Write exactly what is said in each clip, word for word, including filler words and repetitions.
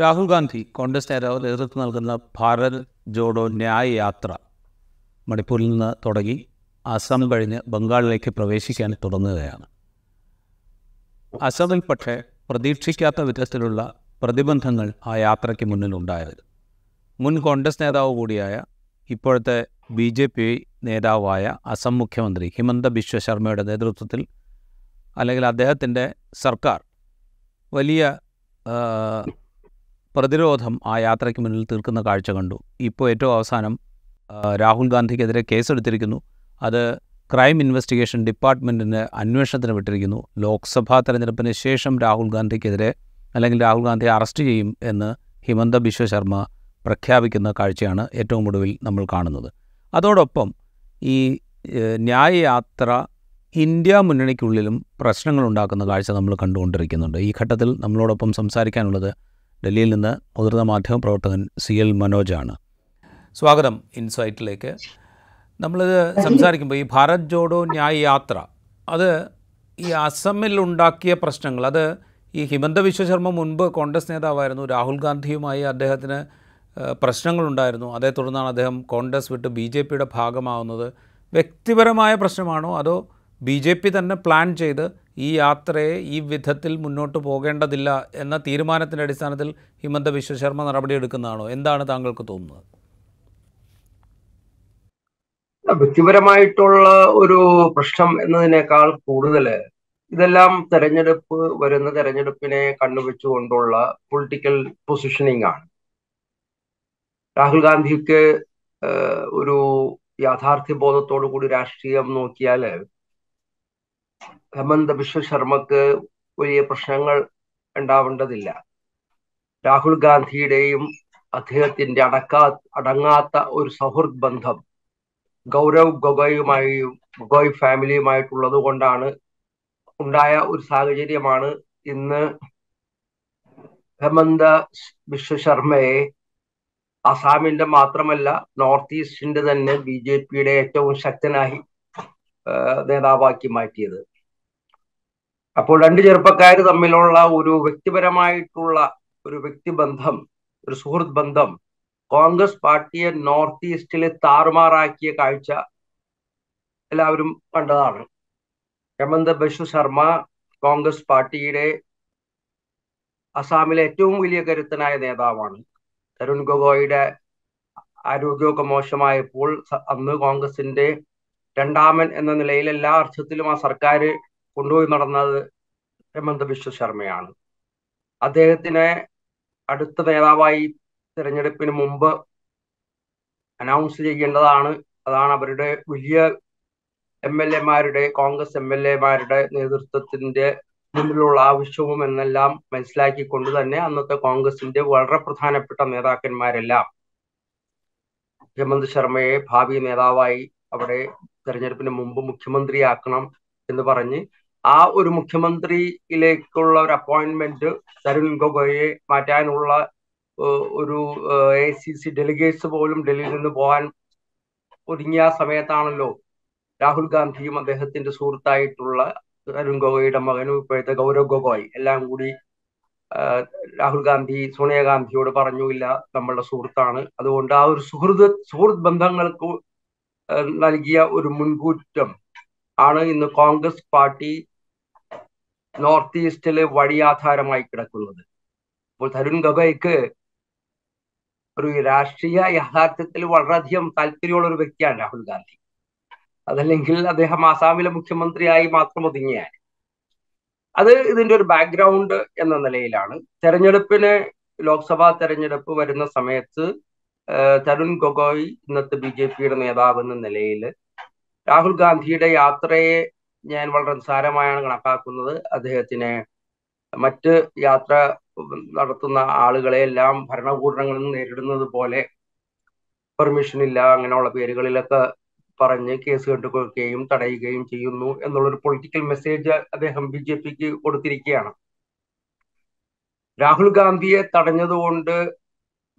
രാഹുൽ ഗാന്ധി കോൺഗ്രസ് നേതാവ് നേതൃത്വം നൽകുന്ന ഭാരത് ജോഡോ ന്യായ യാത്ര മണിപ്പൂരിൽ നിന്ന് തുടങ്ങി അസം കഴിഞ്ഞ് ബംഗാളിലേക്ക് പ്രവേശിക്കാൻ തുടങ്ങുകയാണ്. അസമിൽ പക്ഷേ പ്രതീക്ഷിക്കാത്ത വിധത്തിലുള്ള പ്രതിബന്ധങ്ങൾ ആ യാത്രയ്ക്ക് മുന്നിലുണ്ടായത്. മുൻ കോൺഗ്രസ് നേതാവ് കൂടിയായ ഇപ്പോഴത്തെ ബി ജെ പി നേതാവായ അസം മുഖ്യമന്ത്രി ഹിമന്ത ബിശ്വ ശർമ്മയുടെ നേതൃത്വത്തിൽ, അല്ലെങ്കിൽ അദ്ദേഹത്തിൻ്റെ സർക്കാർ വലിയ പ്രതിരോധം ആ യാത്രയ്ക്ക് മുന്നിൽ തീർക്കുന്ന കാഴ്ച കണ്ടു. ഇപ്പോൾ ഏറ്റവും അവസാനം രാഹുൽ ഗാന്ധിക്കെതിരെ കേസെടുത്തിരിക്കുന്നു. അത് ക്രൈം ഇൻവെസ്റ്റിഗേഷൻ ഡിപ്പാർട്ട്മെൻറ്റിൻ്റെ അന്വേഷണത്തിന് വിട്ടിരിക്കുന്നു. ലോക്സഭാ തെരഞ്ഞെടുപ്പിന് ശേഷം രാഹുൽ ഗാന്ധിക്കെതിരെ അല്ലെങ്കിൽ രാഹുൽ ഗാന്ധിയെ അറസ്റ്റ് ചെയ്യും എന്ന് ഹിമന്ത ബിശ്വ ശർമ്മ പ്രഖ്യാപിക്കുന്ന കാഴ്ചയാണ് ഏറ്റവും ഒടുവിൽ നമ്മൾ കാണുന്നത്. അതോടൊപ്പം ഈ ന്യായയാത്ര ഇന്ത്യ മുന്നണിക്കുള്ളിലും പ്രശ്നങ്ങളുണ്ടാക്കുന്ന കാഴ്ച നമ്മൾ കണ്ടുകൊണ്ടിരിക്കുന്നുണ്ട്. ഈ ഘട്ടത്തിൽ നമ്മളോടൊപ്പം സംസാരിക്കാനുള്ളത് ഡൽഹിയിൽ നിന്ന് മുതിർന്ന മാധ്യമപ്രവർത്തകൻ സി എൽ മനോജാണ്. സ്വാഗതം ഇൻസൈറ്റിലേക്ക്. നമ്മളിത് സംസാരിക്കുമ്പോൾ ഈ ഭാരത് ജോഡോ ന്യായ യാത്ര, അത് ഈ അസമിലുണ്ടാക്കിയ പ്രശ്നങ്ങൾ, അത് ഈ ഹിമന്ത ബിശ്വശർമ്മ മുൻപ് കോൺഗ്രസ് നേതാവായിരുന്നു. രാഹുൽ ഗാന്ധിയുമായി അദ്ദേഹത്തിന് പ്രശ്നങ്ങളുണ്ടായിരുന്നു. അതേ തുടർന്നാണ് അദ്ദേഹം കോൺഗ്രസ് വിട്ട് ബി ജെ പിയുടെ ഭാഗമാവുന്നത്. വ്യക്തിപരമായ പ്രശ്നമാണോ അതോ ബി ജെ പി തന്നെ പ്ലാൻ ചെയ്ത് ഈ യാത്രയെ ഈ വിധത്തിൽ മുന്നോട്ട് പോകേണ്ടതില്ല എന്ന തീരുമാനത്തിൻ്റെ അടിസ്ഥാനത്തിൽ ഹിമന്ത ബിശ്വ ശർമ്മ നടപടിയെടുക്കുന്നതാണോ? എന്താണ് താങ്കൾക്ക് തോന്നുന്നത്? വ്യക്തിപരമായിട്ടുള്ള ഒരു പ്രശ്നം എന്നതിനേക്കാൾ കൂടുതൽ ഇതെല്ലാം തെരഞ്ഞെടുപ്പ് വരുന്ന തെരഞ്ഞെടുപ്പിനെ കണ്ണുവെച്ചുകൊണ്ടുള്ള പൊളിറ്റിക്കൽ പൊസിഷനിങ് ആണ്. രാഹുൽ ഗാന്ധിക്ക് ഒരു യാഥാർത്ഥ്യബോധത്തോടു കൂടി രാഷ്ട്രീയം നോക്കിയാൽ ഹിമന്ത ബിശ്വ ശർമ്മക്ക് വലിയ പ്രശ്നങ്ങൾ ഉണ്ടാവേണ്ടതില്ല. രാഹുൽ ഗാന്ധിയുടെയും അദ്ദേഹത്തിന്റെ അടക്കാ അടങ്ങാത്ത ഒരു സൗഹൃദ ബന്ധം ഗൗരവ് ഗൊഗോയുമായി ഗൊഗോയ് ഫാമിലിയുമായിട്ടുള്ളത് കൊണ്ടാണ് ഉണ്ടായ ഒരു സാഹചര്യമാണ് ഇന്ന് ഹിമന്ത ബിശ്വ ശർമ്മയെ അസാമിന്റെ മാത്രമല്ല നോർത്ത് ഈസ്റ്റിന്റെ തന്നെ ബി ജെ പിയുടെ ഏറ്റവും ശക്തനായി നേതാവാക്കി മാറ്റിയത്. അപ്പോൾ രണ്ട് ചെറുപ്പക്കാർ തമ്മിലുള്ള ഒരു വ്യക്തിപരമായിട്ടുള്ള ഒരു വ്യക്തിബന്ധം, ഒരു സുഹൃത്ത് ബന്ധം കോൺഗ്രസ് പാർട്ടിയെ നോർത്ത് ഈസ്റ്റിലെ താറുമാറാക്കിയ കാഴ്ച എല്ലാവരും കണ്ടതാണ്. ഹിമന്ത ബിശ്വ ശർമ്മ കോൺഗ്രസ് പാർട്ടിയുടെ അസാമിലെ ഏറ്റവും വലിയ കരുത്തനായ നേതാവാണ്. തരുൺ ഗൊഗോയിയുടെ ആരോഗ്യമൊക്കെ മോശമായപ്പോൾ അന്ന് കോൺഗ്രസിന്റെ രണ്ടാമൻ എന്ന നിലയിൽ എല്ലാ അർത്ഥത്തിലും ആ സർക്കാർ കൊണ്ടുപോയി നടന്നത് ഹിമന്ത ബിശ്വ ശർമ്മയാണ്. അദ്ദേഹത്തിനെ അടുത്ത നേതാവായി തിരഞ്ഞെടുപ്പിന് മുമ്പ് അനൗൺസ് ചെയ്യേണ്ടതാണ്. അതാണ് അവരുടെ വലിയ എം എൽ എമാരുടെ കോൺഗ്രസ് എം എൽ എമാരുടെ നേതൃത്വത്തിന്റെ മുന്നിലുള്ള ആവശ്യവും എന്നെല്ലാം മനസ്സിലാക്കിക്കൊണ്ട് തന്നെ അന്നത്തെ കോൺഗ്രസിന്റെ വളരെ പ്രധാനപ്പെട്ട നേതാക്കന്മാരെല്ലാം ഹിമന്ത ശർമ്മയെ ഭാവി നേതാവായി അവിടെ തെരഞ്ഞെടുപ്പിന് മുമ്പ് മുഖ്യമന്ത്രിയാക്കണം എന്ന് പറഞ്ഞ് ആ ഒരു മുഖ്യമന്ത്രിയിലേക്കുള്ള ഒരു അപ്പോയിന്റ്മെന്റ് തരുൺ ഗൊഗോയെ മാറ്റാനുള്ള ഒരു എ സി സി ഡെലിഗേറ്റ്സ് പോലും ഡൽഹിയിൽ നിന്ന് പോകാൻ ഒതുങ്ങിയ സമയത്താണല്ലോ രാഹുൽ ഗാന്ധിയും അദ്ദേഹത്തിന്റെ സുഹൃത്തായിട്ടുള്ള തരുൺ ഗൊഗോയിയുടെ മകനും ഇപ്പോഴത്തെ ഗൗരവ് ഗൊഗോയ് എല്ലാം കൂടി രാഹുൽ ഗാന്ധി സോണിയാ ഗാന്ധിയോട് പറഞ്ഞു, ഇല്ല നമ്മളുടെ സുഹൃത്താണ്. അതുകൊണ്ട് ആ ഒരു സുഹൃത് സുഹൃത്ത് ബന്ധങ്ങൾക്ക് നൽകിയ ഒരു മുൻകൂറ്റം ആണ് ഇന്ന് കോൺഗ്രസ് പാർട്ടി നോർത്ത് ഈസ്റ്റില് വഴിയാധാരമായി കിടക്കുന്നത്. അപ്പോൾ തരുൺ ഗൊഗോയ്ക്ക് ഒരു രാഷ്ട്രീയ യാഥാർത്ഥ്യത്തിൽ വളരെയധികം താല്പര്യമുള്ള ഒരു വ്യക്തിയാണ് രാഹുൽ ഗാന്ധി. അതല്ലെങ്കിൽ അദ്ദേഹം ആസാമിലെ മുഖ്യമന്ത്രിയായി മാത്രം ഒതുങ്ങിയാണ്. അത് ഇതിന്റെ ഒരു ബാക്ക്ഗ്രൗണ്ട് എന്ന നിലയിലാണ്. തെരഞ്ഞെടുപ്പിന് ലോക്സഭാ തെരഞ്ഞെടുപ്പ് വരുന്ന സമയത്ത് തരുൺ ഗൊഗോയ് ഇന്നത്തെ ബി ജെ പിയുടെ നേതാവ് എന്ന നിലയിൽ രാഹുൽ ഗാന്ധിയുടെ യാത്രയെ ഞാൻ വളരെ നിസ്സാരമായാണ് കണക്കാക്കുന്നത്. അദ്ദേഹത്തിന് മറ്റ് യാത്ര നടത്തുന്ന ആളുകളെ എല്ലാം ഭരണകൂടങ്ങളിൽ നേരിടുന്നത് പോലെ പെർമിഷൻ ഇല്ല അങ്ങനെയുള്ള പേരുകളിലൊക്കെ പറഞ്ഞ് കേസ് കണ്ടുകൊടുക്കുകയും തടയുകയും ചെയ്യുന്നു എന്നുള്ളൊരു പൊളിറ്റിക്കൽ മെസ്സേജ് അദ്ദേഹം ബി ജെ പിക്ക് കൊടുത്തിരിക്കുകയാണ്. രാഹുൽ ഗാന്ധിയെ തടഞ്ഞതുകൊണ്ട്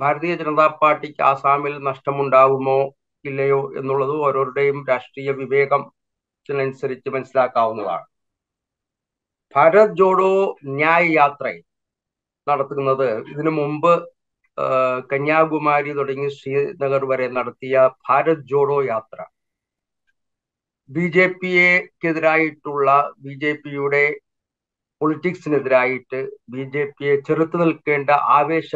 ഭാരതീയ ജനതാ പാർട്ടിക്ക് ആസാമിൽ നഷ്ടമുണ്ടാകുമോ ഇല്ലയോ എന്നുള്ളത് ഓരോരുടെയും രാഷ്ട്രീയ വിവേകത്തിനനുസരിച്ച് മനസ്സിലാക്കാവുന്നതാണ്. ഭാരത് ജോഡോ ന്യായ യാത്രയിൽ നടത്തുന്നത്. ഇതിനു മുമ്പ് കന്യാകുമാരി തുടങ്ങി ശ്രീനഗർ വരെ നടത്തിയ ഭാരത് ജോഡോ യാത്ര ബി ജെ പിയെക്കെതിരായിട്ടുള്ള ബി ജെ പിയുടെ പൊളിറ്റിക്സിനെതിരായിട്ട് ബി ജെ പിയെ ചെറുത്തു നിൽക്കേണ്ട ആവേശ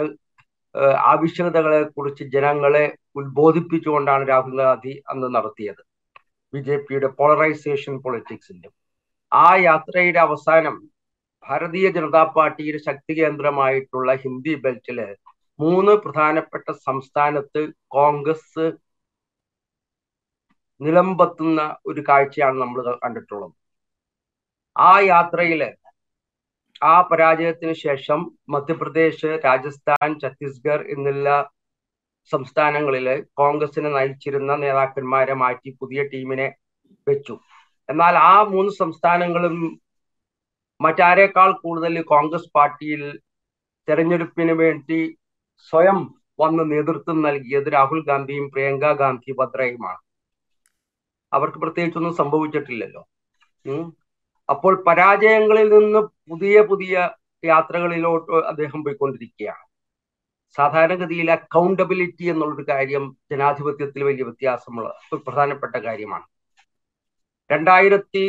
ആവശ്യകതകളെ കുറിച്ച് ജനങ്ങളെ ഉത്ബോധിപ്പിച്ചുകൊണ്ടാണ് രാഹുൽ ഗാന്ധി അന്ന് നടത്തിയത്, ബി ജെ പിയുടെ പോളറൈസേഷൻ പൊളിറ്റിക്സിന്റെ. ആ യാത്രയുടെ അവസാനം ഭാരതീയ ജനതാ പാർട്ടിയുടെ ശക്തി കേന്ദ്രമായിട്ടുള്ള ഹിന്ദി ബെൽറ്റില് മൂന്ന് പ്രധാനപ്പെട്ട സംസ്ഥാനത്ത് കോൺഗ്രസ് നിലമ്പത്തുന്ന ഒരു കാഴ്ചയാണ് നമ്മൾ കണ്ടിട്ടുള്ളത്. ആ യാത്രയില് ആ പരാജയത്തിന് ശേഷം മധ്യപ്രദേശ്, രാജസ്ഥാൻ, ഛത്തീസ്ഗഡ് എന്നുള്ള സംസ്ഥാനങ്ങളില് കോൺഗ്രസിനെ നയിച്ചിരുന്ന നേതാക്കന്മാരെ മാറ്റി പുതിയ ടീമിനെ വെച്ചു. എന്നാൽ ആ മൂന്ന് സംസ്ഥാനങ്ങളും മറ്റാരേക്കാൾ കൂടുതൽ കോൺഗ്രസ് പാർട്ടിയിൽ തെരഞ്ഞെടുപ്പിന് വേണ്ടി സ്വയം വന്ന് നേതൃത്വം നൽകിയത് രാഹുൽ ഗാന്ധിയും പ്രിയങ്ക ഗാന്ധി ഭദ്രയുമാണ്. അവർക്ക് പ്രത്യേകിച്ചൊന്നും സംഭവിച്ചിട്ടില്ലല്ലോ. അപ്പോൾ പരാജയങ്ങളിൽ നിന്ന് പുതിയ പുതിയ യാത്രകളിലോട്ട് അദ്ദേഹം പോയിക്കൊണ്ടിരിക്കുകയാണ്. സാധാരണഗതിയിൽ അക്കൗണ്ടബിലിറ്റി എന്നുള്ളൊരു കാര്യം ജനാധിപത്യത്തിൽ വലിയ വ്യത്യാസമുള്ള ഒരു പ്രധാനപ്പെട്ട കാര്യമാണ്. രണ്ടായിരത്തി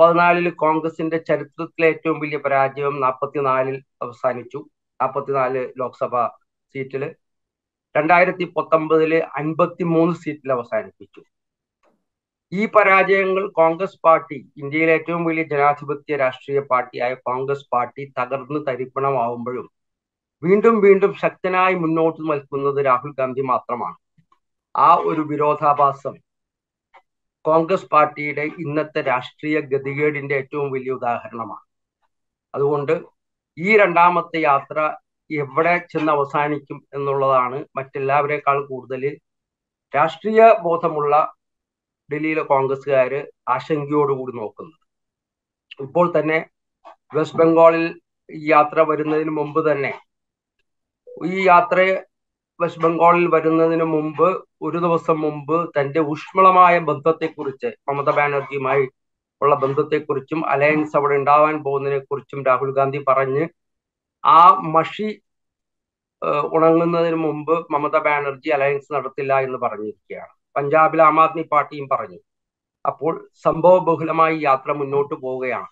പതിനാലില് കോൺഗ്രസിന്റെ ചരിത്രത്തിലെ ഏറ്റവും വലിയ പരാജയം നാൽപ്പത്തിനാലിൽ അവസാനിച്ചു, നാൽപ്പത്തിനാല് ലോക്സഭാ സീറ്റില്. രണ്ടായിരത്തി പത്തൊമ്പതില് അൻപത്തി മൂന്ന് സീറ്റിൽ അവസാനിപ്പിച്ചു. ഈ പരാജയങ്ങൾ കോൺഗ്രസ് പാർട്ടി, ഇന്ത്യയിലെ ഏറ്റവും വലിയ ജനാധിപത്യ രാഷ്ട്രീയ പാർട്ടിയായ കോൺഗ്രസ് പാർട്ടി തകർന്ന് തരിപ്പണമാവുമ്പോഴും വീണ്ടും വീണ്ടും ശക്തനായി മുന്നോട്ട് നിൽക്കുന്നത് രാഹുൽ ഗാന്ധി മാത്രമാണ്. ആ ഒരു വിരോധാഭാസം കോൺഗ്രസ് പാർട്ടിയുടെ ഇന്നത്തെ രാഷ്ട്രീയ ഗതികേടിന്റെ ഏറ്റവും വലിയ ഉദാഹരണമാണ്. അതുകൊണ്ട് ഈ രണ്ടാമത്തെ യാത്ര എവിടെ ചെന്ന് അവസാനിക്കും എന്നുള്ളതാണ് മറ്റെല്ലാവരെക്കാൾ കൂടുതൽ രാഷ്ട്രീയ ബോധമുള്ള ഡൽഹിയിലെ കോൺഗ്രസ്സുകാർ ആശങ്കയോടുകൂടി നോക്കുന്നത്. ഇപ്പോൾ തന്നെ വെസ്റ്റ് ബംഗാളിൽ ഈ യാത്ര വരുന്നതിന് മുമ്പ് തന്നെ, ഈ യാത്രയെ വെസ്റ്റ് ബംഗാളിൽ വരുന്നതിന് മുമ്പ് ഒരു ദിവസം മുമ്പ് തന്റെ ഊഷ്മളമായ ബന്ധത്തെക്കുറിച്ച്, മമതാ ബാനർജിയുമായി ഉള്ള ബന്ധത്തെക്കുറിച്ചും അലയൻസ് അവിടെ ഉണ്ടാവാൻ പോകുന്നതിനെ കുറിച്ചും രാഹുൽ ഗാന്ധി പറഞ്ഞ് ആ മഷി ഉണങ്ങുന്നതിന് മുമ്പ് മമതാ ബാനർജി അലയൻസ് നടത്തില്ല എന്ന് പറഞ്ഞിരിക്കുകയാണ്. പഞ്ചാബിലെ ആം ആദ്മി പാർട്ടിയും പറഞ്ഞു. അപ്പോൾ സംഭവ ബഹുലമായി യാത്ര മുന്നോട്ട് പോവുകയാണ്.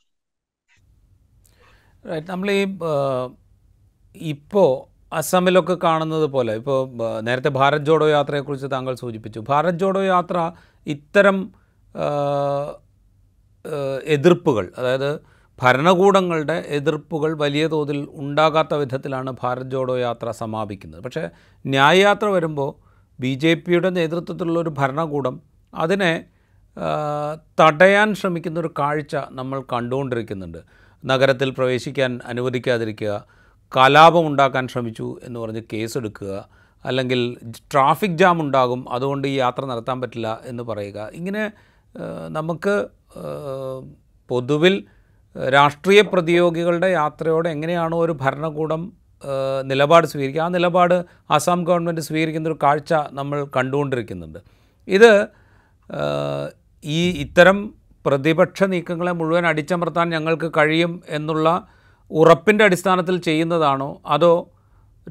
നമ്മൾ ഇപ്പോൾ അസമിലൊക്കെ കാണുന്നത് പോലെ, ഇപ്പോൾ നേരത്തെ ഭാരത് ജോഡോ യാത്രയെക്കുറിച്ച് താങ്കൾ സൂചിപ്പിച്ചു. ഭാരത് ജോഡോ യാത്ര ഇത്തരം എതിർപ്പുകൾ, അതായത് ഭരണകൂടങ്ങളുടെ എതിർപ്പുകൾ വലിയ തോതിൽ ഉണ്ടാകാത്ത വിധത്തിലാണ് ഭാരത് ജോഡോ യാത്ര സമാപിക്കുന്നത്. പക്ഷേ ന്യായയാത്ര വരുമ്പോൾ ബി ജെ പിയുടെ നേതൃത്വത്തിലുള്ളൊരു ഭരണകൂടം അതിനെ തടയാൻ ശ്രമിക്കുന്നൊരു കാഴ്ച നമ്മൾ കണ്ടുകൊണ്ടിരിക്കുന്നുണ്ട്. നഗരത്തിൽ പ്രവേശിക്കാൻ അനുവദിക്കാതിരിക്കുക, കലാപം ഉണ്ടാക്കാൻ ശ്രമിച്ചു എന്ന് പറഞ്ഞ് കേസെടുക്കുക, അല്ലെങ്കിൽ ട്രാഫിക് ജാം ഉണ്ടാകും അതുകൊണ്ട് ഈ യാത്ര നടത്താൻ പറ്റില്ല എന്ന് പറയുക. ഇങ്ങനെ നമുക്ക് പൊതുവിൽ രാഷ്ട്രീയ പ്രതിയോഗികളുടെ യാത്രയോടെ എങ്ങനെയാണോ ഒരു ഭരണകൂടം നിലപാട് സ്വീകരിക്കുക, ആ നിലപാട് അസം ഗവൺമെൻറ് സ്വീകരിക്കുന്നൊരു കാഴ്ച നമ്മൾ കണ്ടുകൊണ്ടിരിക്കുന്നുണ്ട്. ഇത് ഈ ഇത്തരം പ്രതിപക്ഷ നീക്കങ്ങളെ മുഴുവൻ അടിച്ചമർത്താൻ ഞങ്ങൾക്ക് കഴിയും എന്നുള്ള ഉറപ്പിൻ്റെ അടിസ്ഥാനത്തിൽ ചെയ്യുന്നതാണോ, അതോ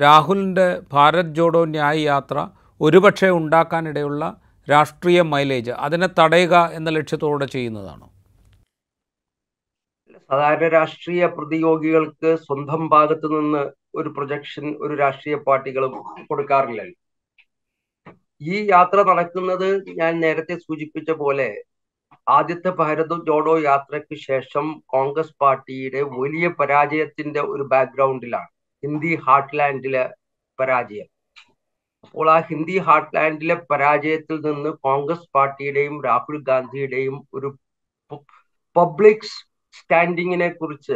രാഹുലിൻ്റെ ഭാരത് ജോഡോ ന്യായ് യാത്ര ഒരുപക്ഷെ ഉണ്ടാക്കാനിടയുള്ള രാഷ്ട്രീയ മൈലേജ് അതിനെ തടയുക എന്ന ലക്ഷ്യത്തോടെ ചെയ്യുന്നതാണോ? സാധാരണ രാഷ്ട്രീയ പ്രതിയോഗികൾക്ക് സ്വന്തം ഭാഗത്ത് നിന്ന് ഒരു പ്രൊജക്ഷൻ ഒരു രാഷ്ട്രീയ പാർട്ടികളും കൊടുക്കാറില്ലല്ലോ. ഈ യാത്ര നടക്കുന്നത് ഞാൻ നേരത്തെ സൂചിപ്പിച്ച പോലെ ആദ്യത്തെ ഭാരത് ജോഡോ യാത്രയ്ക്ക് ശേഷം കോൺഗ്രസ് പാർട്ടിയുടെ വലിയ പരാജയത്തിന്റെ ഒരു ബാക്ക്ഗ്രൗണ്ടിലാണ് ഹിന്ദി ഹാർട്ട്ലാൻഡിലെ പരാജയം. അപ്പോൾ ആ ഹിന്ദി ഹാർട്ട്ലാൻഡിലെ പരാജയത്തിൽ നിന്ന് കോൺഗ്രസ് പാർട്ടിയുടെയും രാഹുൽ ഗാന്ധിയുടെയും ഒരു പബ്ലിക് സ്റ്റാൻഡിങ്ങിനെ കുറിച്ച്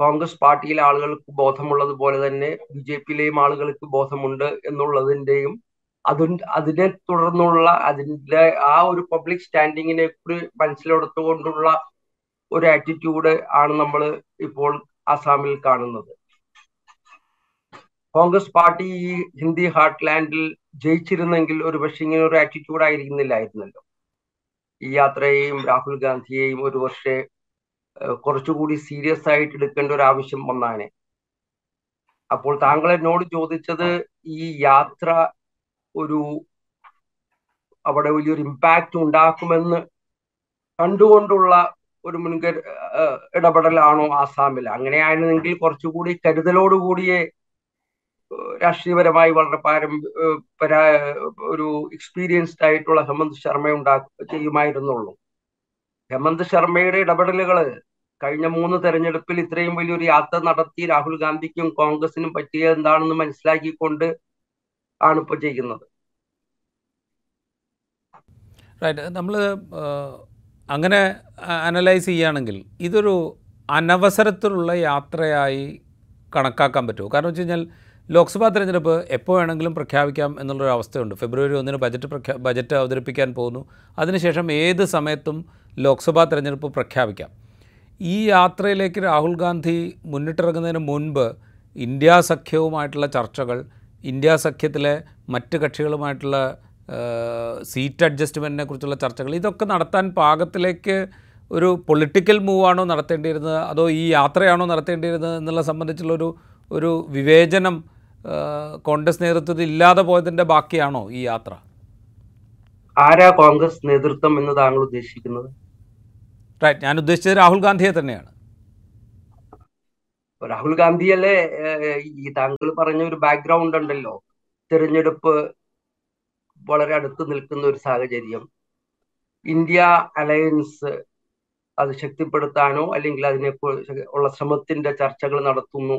കോൺഗ്രസ് പാർട്ടിയിലെ ആളുകൾക്ക് ബോധമുള്ളതുപോലെ തന്നെ ബി ജെ പിയിലെയും ആളുകൾക്ക് ബോധമുണ്ട് എന്നുള്ളതിൻ്റെയും അത് അതിനെ തുടർന്നുള്ള അതിൻ്റെ ആ ഒരു പബ്ലിക് സ്റ്റാൻഡിങ്ങിനെ കുറിച്ച് മനസ്സിലെടുത്തുകൊണ്ടുള്ള ഒരു ആറ്റിറ്റ്യൂഡ് ആണ് നമ്മൾ ഇപ്പോൾ അസാമിൽ കാണുന്നത്. കോൺഗ്രസ് പാർട്ടി ഈ ഹിന്ദി ഹാർട്ട്ലാൻഡിൽ ജയിച്ചിരുന്നെങ്കിൽ ഒരു പക്ഷേ ഇങ്ങനെ ഒരു ആറ്റിറ്റ്യൂഡ് ആയിരിക്കുന്നില്ലായിരുന്നല്ലോ. ഈ യാത്രയെയും രാഹുൽ ഗാന്ധിയെയും ഒരു പക്ഷേ കുറച്ചുകൂടി സീരിയസ് ആയിട്ട് എടുക്കേണ്ട ഒരു ആവശ്യം വന്നാണ്. അപ്പോൾ താങ്കൾ എന്നോട് ചോദിച്ചത് ഈ യാത്ര ഒരു അവിടെ വലിയൊരു ഇമ്പാക്റ്റ് ഉണ്ടാക്കുമെന്ന് കണ്ടുകൊണ്ടുള്ള ഒരു മുൻകരു ഇടപെടലാണോ ആസാമിൽ? അങ്ങനെയായിരുന്നെങ്കിൽ കുറച്ചുകൂടി കരുതലോടുകൂടിയേ രാഷ്ട്രീയപരമായി വളരെ പാരമ്പര ഒരു എക്സ്പീരിയൻസ്ഡ് ആയിട്ടുള്ള ഹിമന്ത ശർമ്മ ഉണ്ടാക്കുക ചെയ്യുമായിരുന്നുള്ളൂ. ഹിമന്ത ശർമ്മയുടെ ഇടപെടലുകൾ കഴിഞ്ഞ മൂന്ന് തെരഞ്ഞെടുപ്പിൽ ഇത്രയും വലിയൊരു യാത്ര നടത്തി രാഹുൽ ഗാന്ധിക്കും കോൺഗ്രസിനും പറ്റിയത് എന്താണെന്ന് മനസ്സിലാക്കിക്കൊണ്ട് ആണ് ഇപ്പോൾ ചെയ്യുന്നത്. റൈറ്റ്. നമ്മൾ അങ്ങനെ അനലൈസ് ചെയ്യുകയാണെങ്കിൽ ഇതൊരു അനവസരത്തിലുള്ള യാത്രയായി കണക്കാക്കാൻ പറ്റുമോ? കാരണം വെച്ച് കഴിഞ്ഞാൽ ലോക്സഭാ തെരഞ്ഞെടുപ്പ് എപ്പോൾ വേണമെങ്കിലും പ്രഖ്യാപിക്കാം എന്നുള്ളൊരു അവസ്ഥയുണ്ട്. ഫെബ്രുവരി ഒന്നിന് ബജറ്റ് പ്രഖ്യാ ബജറ്റ് അവതരിപ്പിക്കാൻ പോകുന്നു. അതിനുശേഷം ഏത് സമയത്തും ലോക്സഭാ തെരഞ്ഞെടുപ്പ് പ്രഖ്യാപിക്കാം. ഈ യാത്രയിലേക്ക് രാഹുൽ ഗാന്ധി മുന്നിട്ടിറങ്ങുന്നതിന് മുൻപ് ഇന്ത്യാ സഖ്യവുമായിട്ടുള്ള ചർച്ചകൾ, ഇന്ത്യാ സഖ്യത്തിലെ മറ്റ് കക്ഷികളുമായിട്ടുള്ള സീറ്റ് അഡ്ജസ്റ്റ്മെൻറ്റിനെ കുറിച്ചുള്ള ചർച്ചകൾ, ഇതൊക്കെ നടത്താൻ പാകത്തിലേക്ക് ഒരു പൊളിറ്റിക്കൽ മൂവാണോ നടത്തേണ്ടിയിരുന്നത്, അതോ ഈ യാത്രയാണോ നടത്തേണ്ടിയിരുന്നത് എന്നുള്ള സംബന്ധിച്ചുള്ളൊരു ഒരു വിവേചനം കോൺഗ്രസ് നേതൃത്വത്തിൽ ഇല്ലാതെ പോയതിൻ്റെ ബാക്കിയാണോ ഈ യാത്ര? ആരാ കോൺഗ്രസ് നേതൃത്വം എന്ന് താങ്കൾ ഉദ്ദേശിക്കുന്നത്? റൈറ്റ്, ഞാൻ ഉദ്ദേശിച്ചത് രാഹുൽ ഗാന്ധിയെ തന്നെയാണ്. രാഹുൽ ഗാന്ധിയല്ലേ ഈ താങ്കൾ പറഞ്ഞ ഒരു ബാക്ക്ഗ്രൗണ്ട് ഉണ്ടല്ലോ, തിരഞ്ഞെടുപ്പ് വളരെ അടുത്ത് നിൽക്കുന്ന ഒരു സാഹചര്യം, ഇന്ത്യ അലയൻസ് അത് ശക്തിപ്പെടുത്താനോ അല്ലെങ്കിൽ അതിനെ ഉള്ള ശ്രമത്തിന്റെ ചർച്ചകൾ നടത്തുന്നു.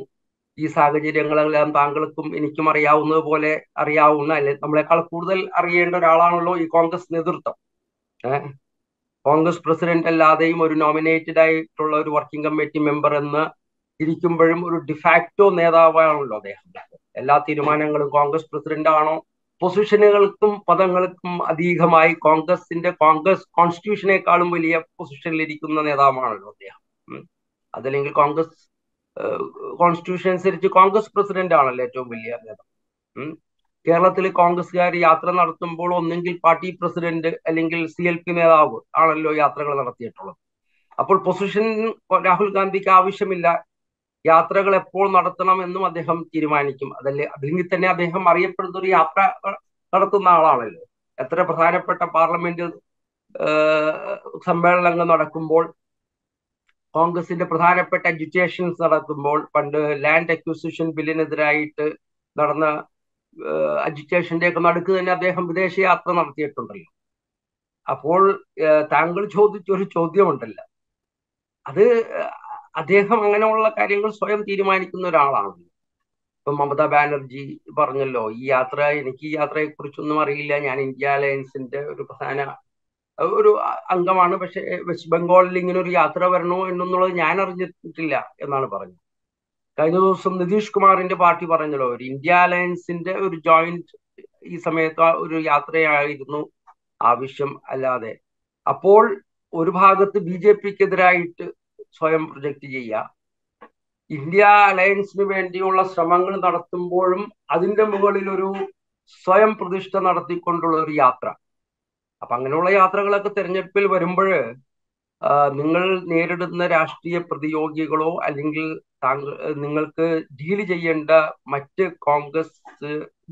ഈ സാഹചര്യങ്ങളെല്ലാം താങ്കൾക്കും എനിക്കും അറിയാവുന്നത് പോലെ അറിയാവുന്ന അല്ലെ നമ്മളെക്കാൾ കൂടുതൽ അറിയേണ്ട ഒരാളാണല്ലോ ഈ കോൺഗ്രസ് നേതൃത്വം. ഏഹ് കോൺഗ്രസ് പ്രസിഡന്റ് അല്ലാതെയും ഒരു നോമിനേറ്റഡ് ആയിട്ടുള്ള ഒരു വർക്കിംഗ് കമ്മിറ്റി മെമ്പർ എന്ന് ഇരിക്കുമ്പോഴും ഒരു ഡിഫാക്റ്റോ നേതാവാണല്ലോ അദ്ദേഹം. എല്ലാ തീരുമാനങ്ങളും കോൺഗ്രസ് പ്രസിഡന്റ് ആണോ? പൊസിഷനുകൾക്കും പദങ്ങൾക്കും അതീതമായി കോൺഗ്രസിന്റെ കോൺഗ്രസ് കോൺസ്റ്റിറ്റ്യൂഷനേക്കാളും വലിയ പൊസിഷനിലിരിക്കുന്ന നേതാവാണല്ലോ അദ്ദേഹം. അതല്ലെങ്കിൽ കോൺഗ്രസ് കോൺസ്റ്റിറ്റ്യൂഷൻ അനുസരിച്ച് കോൺഗ്രസ് പ്രസിഡന്റ് ആണല്ലോ ഏറ്റവും വലിയ നേതാവ്. കേരളത്തിൽ കോൺഗ്രസ്സുകാർ യാത്ര നടത്തുമ്പോൾ ഒന്നെങ്കിൽ പാർട്ടി പ്രസിഡന്റ് അല്ലെങ്കിൽ സി എൽ പി നേതാവ് ആണല്ലോ യാത്രകൾ നടത്തിയിട്ടുള്ളത്. അപ്പോൾ പൊസിഷൻ രാഹുൽ ഗാന്ധിക്ക് ആവശ്യമില്ല. യാത്രകൾ എപ്പോൾ നടത്തണമെന്നും അദ്ദേഹം തീരുമാനിക്കും. അതല്ലേ അല്ലെങ്കിൽ തന്നെ അദ്ദേഹം അറിയപ്പെടുന്ന ഒരു യാത്ര നടത്തുന്ന ആളാണല്ലോ. എത്ര പ്രധാനപ്പെട്ട പാർലമെന്റ് സമ്മേളനങ്ങൾ നടക്കുമ്പോൾ, കോൺഗ്രസിന്റെ പ്രധാനപ്പെട്ട അജിറ്റേഷൻസ് നടക്കുമ്പോൾ, പണ്ട് ലാൻഡ് അക്വിസിഷൻ ബില്ലിനെതിരായിട്ട് നടന്ന അജിറ്റേഷന്റെ ഒക്കെ നടുക്ക് തന്നെ അദ്ദേഹം വിദേശ യാത്ര നടത്തിയിട്ടുണ്ടല്ലോ. അപ്പോൾ താങ്കൾ ചോദിച്ചൊരു ചോദ്യമുണ്ടല്ലോ, അത് അദ്ദേഹം അങ്ങനെയുള്ള കാര്യങ്ങൾ സ്വയം തീരുമാനിക്കുന്ന ഒരാളാണ്. ഇപ്പം മമതാ ബാനർജി പറഞ്ഞല്ലോ, ഈ യാത്ര എനിക്ക് ഈ യാത്രയെ കുറിച്ചൊന്നും അറിയില്ല, ഞാൻ ഇന്ത്യ അലയൻസിന്റെ ഒരു പ്രധാന ഒരു അംഗമാണ്, പക്ഷെ വെസ്റ്റ് ബംഗാളിൽ ഇങ്ങനെ ഒരു യാത്ര വരണോ എന്നുള്ളത് ഞാൻ അറിഞ്ഞിട്ടില്ല എന്നാണ് പറഞ്ഞത്. കഴിഞ്ഞ ദിവസം നിതീഷ് കുമാറിന്റെ പാർട്ടി പറഞ്ഞല്ലോ, ഒരു ഇന്ത്യ അലയൻസിന്റെ ഒരു ജോയിന്റ് ഈ സമയത്ത് ഒരു യാത്രയായിരുന്നു ആവശ്യം, അല്ലാതെ. അപ്പോൾ ഒരു ഭാഗത്ത് ബി ജെ പിക്കെതിരായിട്ട് സ്വയം പ്രൊജക്റ്റ് ചെയ്യുക, ഇന്ത്യ അലയൻസിന് വേണ്ടിയുള്ള ശ്രമങ്ങൾ നടത്തുമ്പോഴും അതിന്റെ മുകളിൽ ഒരു സ്വയം പ്രതിഷ്ഠ നടത്തിക്കൊണ്ടുള്ള ഒരു യാത്ര. അപ്പൊ അങ്ങനെയുള്ള യാത്രകളൊക്കെ തെരഞ്ഞെടുപ്പിൽ വരുമ്പോൾ നിങ്ങൾ നേരിടുന്ന രാഷ്ട്രീയ പ്രതിയോഗികളോ അല്ലെങ്കിൽ താങ്കൾ നിങ്ങൾക്ക് ഡീല് ചെയ്യേണ്ട മറ്റ് കോൺഗ്രസ്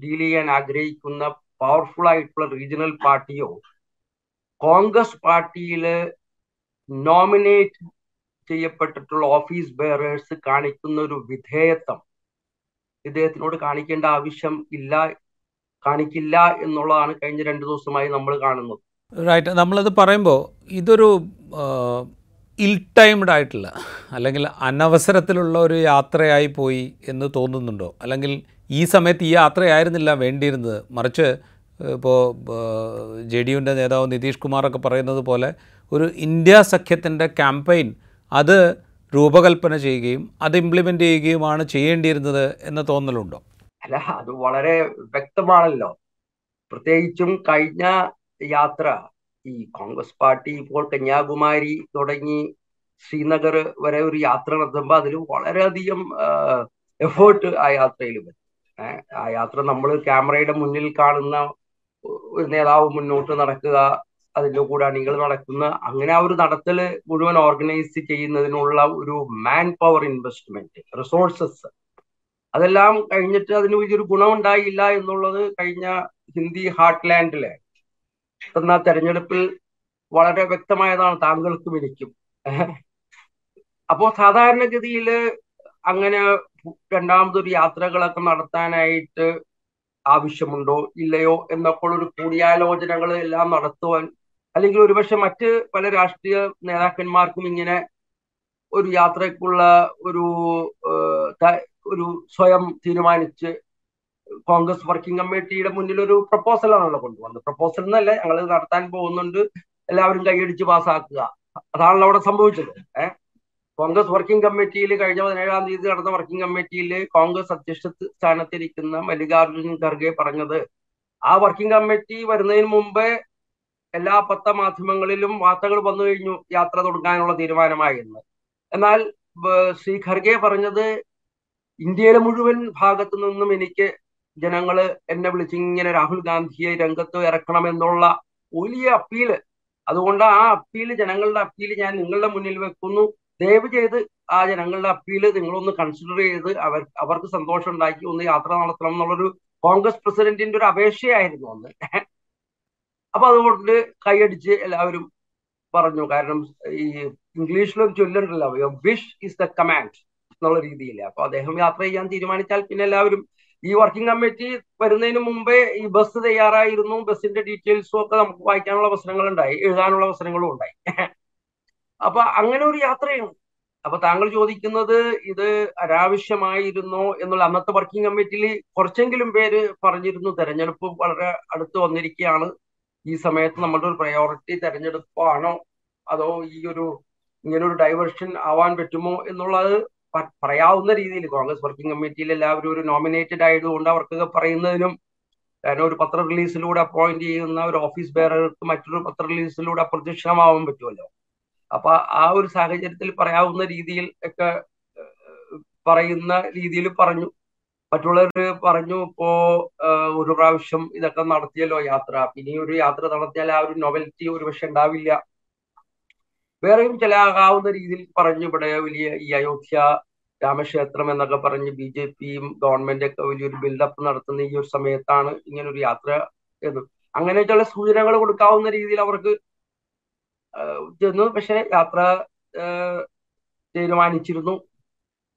ഡീൽ ചെയ്യാൻ ആഗ്രഹിക്കുന്ന പവർഫുൾ ആയിട്ടുള്ള റീജിയണൽ പാർട്ടിയോ കോൺഗ്രസ് പാർട്ടിയില് നോമിനേറ്റ് ചെയ്യപ്പെട്ടിട്ടുള്ള ഓഫീസ് ബെയറേഴ്സ് കാണിക്കുന്ന ഒരു വിധേയത്വം ഇദ്ദേഹത്തിനോട് കാണിക്കേണ്ട ആവശ്യം ഇല്ല, കാണിക്കില്ല എന്നുള്ളതാണ് കഴിഞ്ഞ രണ്ട് ദിവസമായി നമ്മൾ കാണുന്നത്. റൈറ്റ്. നമ്മളത് പറയുമ്പോൾ ഇതൊരു ഇൽ ടൈംഡ് ആയിട്ടുള്ള അല്ലെങ്കിൽ അനവസരത്തിലുള്ള ഒരു യാത്രയായി പോയി എന്ന് തോന്നുന്നുണ്ടോ? അല്ലെങ്കിൽ ഈ സമയത്ത് ഈ യാത്രയായിരുന്നില്ല വേണ്ടിയിരുന്നത്, മറിച്ച് ഇപ്പോൾ ജെ ഡി യുവിൻ്റെ നേതാവ് നിതീഷ് കുമാറൊക്കെ പറയുന്നത് പോലെ ഒരു ഇന്ത്യ സഖ്യത്തിൻ്റെ ക്യാമ്പയിൻ അത് രൂപകൽപ്പന ചെയ്യുകയും അത് ഇംപ്ലിമെൻ്റ് ചെയ്യുകയുമാണ് ചെയ്യേണ്ടിയിരുന്നത് എന്ന തോന്നലുണ്ടോ? അല്ല, അത് വളരെ വ്യക്തമാണല്ലോ. പ്രത്യേകിച്ചും കഴിഞ്ഞ യാത്ര ഈ കോൺഗ്രസ് പാർട്ടി ഇപ്പോൾ കന്യാകുമാരി തുടങ്ങി ശ്രീനഗർ വരെ ഒരു യാത്ര നടത്തുമ്പോൾ അതിൽ വളരെയധികം എഫേർട്ട് ആ യാത്രയിൽ വരും. ആ യാത്ര നമ്മൾ ക്യാമറയുടെ മുന്നിൽ കാണുന്ന ഒരു നേതാവ് മുന്നോട്ട് നടക്കുക, അതിൻ്റെ കൂടെ അണികൾ നടക്കുന്ന, അങ്ങനെ ആ ഒരു നടത്തല് മുഴുവൻ ഓർഗനൈസ് ചെയ്യുന്നതിനുള്ള ഒരു മാൻ പവർ ഇൻവെസ്റ്റ്മെന്റ്, റിസോഴ്സസ് അതെല്ലാം കഴിഞ്ഞിട്ട് അതിന് വലിയൊരു ഗുണമുണ്ടായില്ല എന്നുള്ളത് കഴിഞ്ഞ ഹിന്ദി ഹാർട്ട്ലാൻഡിലെ എന്ന തെരഞ്ഞെടുപ്പിൽ വളരെ വ്യക്തമായതാണ് താങ്കൾക്കും എനിക്കും. അപ്പോൾ സാധാരണഗതിയിൽ അങ്ങനെ രണ്ടാമതൊരു യാത്രകളൊക്കെ നടത്താനായിട്ട് ആവശ്യമുണ്ടോ ഇല്ലയോ എന്നൊക്കെ ഒരു കൂടിയാലോചനകൾ എല്ലാം നടത്തുവാൻ, അല്ലെങ്കിൽ ഒരുപക്ഷെ മറ്റ് പല രാഷ്ട്രീയ നേതാക്കന്മാർക്കും ഇങ്ങനെ ഒരു യാത്രക്കുള്ള ഒരു ഒരു സ്വയം തീരുമാനിച്ച് കോൺഗ്രസ് വർക്കിംഗ് കമ്മിറ്റിയുടെ മുന്നിൽ ഒരു പ്രപ്പോസൽ ആണല്ലോ കൊണ്ടുവന്നത്. പ്രപ്പോസൽ എന്നല്ല, ഞങ്ങൾ നടത്താൻ പോകുന്നുണ്ട്, എല്ലാവരും കൈയടിച്ച് പാസ്സാക്കുക, അതാണല്ലോ അവിടെ സംഭവിച്ചത്. ഏഹ് കോൺഗ്രസ് വർക്കിംഗ് കമ്മിറ്റിയിൽ കഴിഞ്ഞ പതിനേഴാം തീയതി നടന്ന വർക്കിംഗ് കമ്മിറ്റിയിൽ കോൺഗ്രസ് അധ്യക്ഷ സ്ഥാനത്തിരിക്കുന്ന മല്ലികാർജുൻ ഖർഗെ പറഞ്ഞത്, ആ വർക്കിംഗ് കമ്മിറ്റി വരുന്നതിന് മുമ്പേ എല്ലാ പത്ത മാധ്യമങ്ങളിലും വാർത്തകൾ വന്നു കഴിഞ്ഞു യാത്ര തുടങ്ങാനുള്ള തീരുമാനമായിരുന്നു. എന്നാൽ ശ്രീ ഖർഗെ പറഞ്ഞത്, ഇന്ത്യയിലെ മുഴുവൻ ഭാഗത്തു നിന്നും എനിക്ക് ജനങ്ങള് എന്നെ വിളിച്ചിങ്ങനെ രാഹുൽ ഗാന്ധിയെ രംഗത്ത് ഇറക്കണമെന്നുള്ള വലിയ അപ്പീല്, അതുകൊണ്ട് ആ അപ്പീല്, ജനങ്ങളുടെ അപ്പീല് ഞാൻ നിങ്ങളുടെ മുന്നിൽ വെക്കുന്നു, ദയവ് ചെയ്ത് ആ ജനങ്ങളുടെ അപ്പീല് നിങ്ങളൊന്ന് കൺസിഡർ ചെയ്ത് അവർ അവർക്ക് സന്തോഷം ഉണ്ടാക്കി ഒന്ന് യാത്ര നടത്തണം എന്നുള്ളൊരു കോൺഗ്രസ് പ്രസിഡന്റിന്റെ ഒരു അപേക്ഷയായിരുന്നു ഒന്ന്. അപ്പൊ അതുകൊണ്ട് കൈയടിച്ച് എല്ലാവരും പറഞ്ഞു. കാരണം ഈ ഇംഗ്ലീഷിലൊരു ചൊല്ലുണ്ടല്ലോ, your wish is the command എന്നുള്ള രീതിയിൽ. അപ്പൊ അദ്ദേഹം യാത്ര ചെയ്യാൻ തീരുമാനിച്ചാൽ പിന്നെ എല്ലാവരും, ഈ വർക്കിംഗ് കമ്മിറ്റി വരുന്നതിന് മുമ്പേ ഈ ബസ് തയ്യാറായിരുന്നു, ബസ്സിന്റെ ഡീറ്റെയിൽസും ഒക്കെ നമുക്ക് വായിക്കാനുള്ള അവസരങ്ങൾ ഉണ്ടായി, എഴുതാനുള്ള അവസരങ്ങളും ഉണ്ടായി. അപ്പൊ അങ്ങനെ ഒരു യാത്രയാണ്. അപ്പൊ താങ്കൾ ചോദിക്കുന്നത് ഇത് അനാവശ്യമായിരുന്നോ എന്നുള്ള, അന്നത്തെ വർക്കിംഗ് കമ്മിറ്റിയിൽ കുറച്ചെങ്കിലും പേര് പറഞ്ഞിരുന്നു തെരഞ്ഞെടുപ്പ് വളരെ അടുത്ത് വന്നിരിക്കുകയാണ്, ഈ സമയത്ത് നമ്മളുടെ ഒരു പ്രയോറിറ്റി തെരഞ്ഞെടുപ്പാണോ അതോ ഈ ഒരു ഇങ്ങനൊരു ഡൈവേർഷൻ ആവാൻ പറ്റുമോ എന്നുള്ളത് പറയാവുന്ന രീതിയിൽ കോൺഗ്രസ് വർക്കിംഗ് കമ്മിറ്റിയിൽ എല്ലാവരും ഒരു നോമിനേറ്റഡ് ആയതുകൊണ്ട് അവർക്കൊക്കെ പറയുന്നതിനും, കാരണം ഒരു പത്ര റിലീസിലൂടെ അപ്പോയിന്റ് ചെയ്യുന്ന ഒരു ഓഫീസ് ബെയറർക്ക് മറ്റൊരു പത്ര റിലീസിലൂടെ അപ്രത്യക്ഷമാവാൻ പറ്റുമല്ലോ. അപ്പൊ ആ ഒരു സാഹചര്യത്തിൽ പറയാവുന്ന രീതിയിൽ ഒക്കെ പറയുന്ന രീതിയിൽ പറഞ്ഞു. മറ്റുള്ളവർ പറഞ്ഞു, ഇപ്പോ ഒരു പ്രാവശ്യം ഇതൊക്കെ നടത്തിയല്ലോ യാത്ര, ഇനി ഒരു യാത്ര നടത്തിയാൽ ആ ഒരു നോവൽറ്റി ഒരുപക്ഷെ ഉണ്ടാവില്ല. വേറെയും ചില ആകാവുന്ന രീതിയിൽ പറഞ്ഞു. ഇവിടെ വലിയ ഈ അയോധ്യ രാമക്ഷേത്രം എന്നൊക്കെ പറഞ്ഞ് ബി ജെ പിയും ഗവൺമെന്റൊക്കെ വലിയൊരു ബിൽഡപ്പ് നടത്തുന്ന ഈ ഒരു സമയത്താണ് ഇങ്ങനൊരു യാത്ര എന്ന്, അങ്ങനെ ചില സൂചനകൾ കൊടുക്കാവുന്ന രീതിയിൽ അവർക്ക് ചെന്നു. പക്ഷെ യാത്ര തീരുമാനിച്ചിരുന്നു.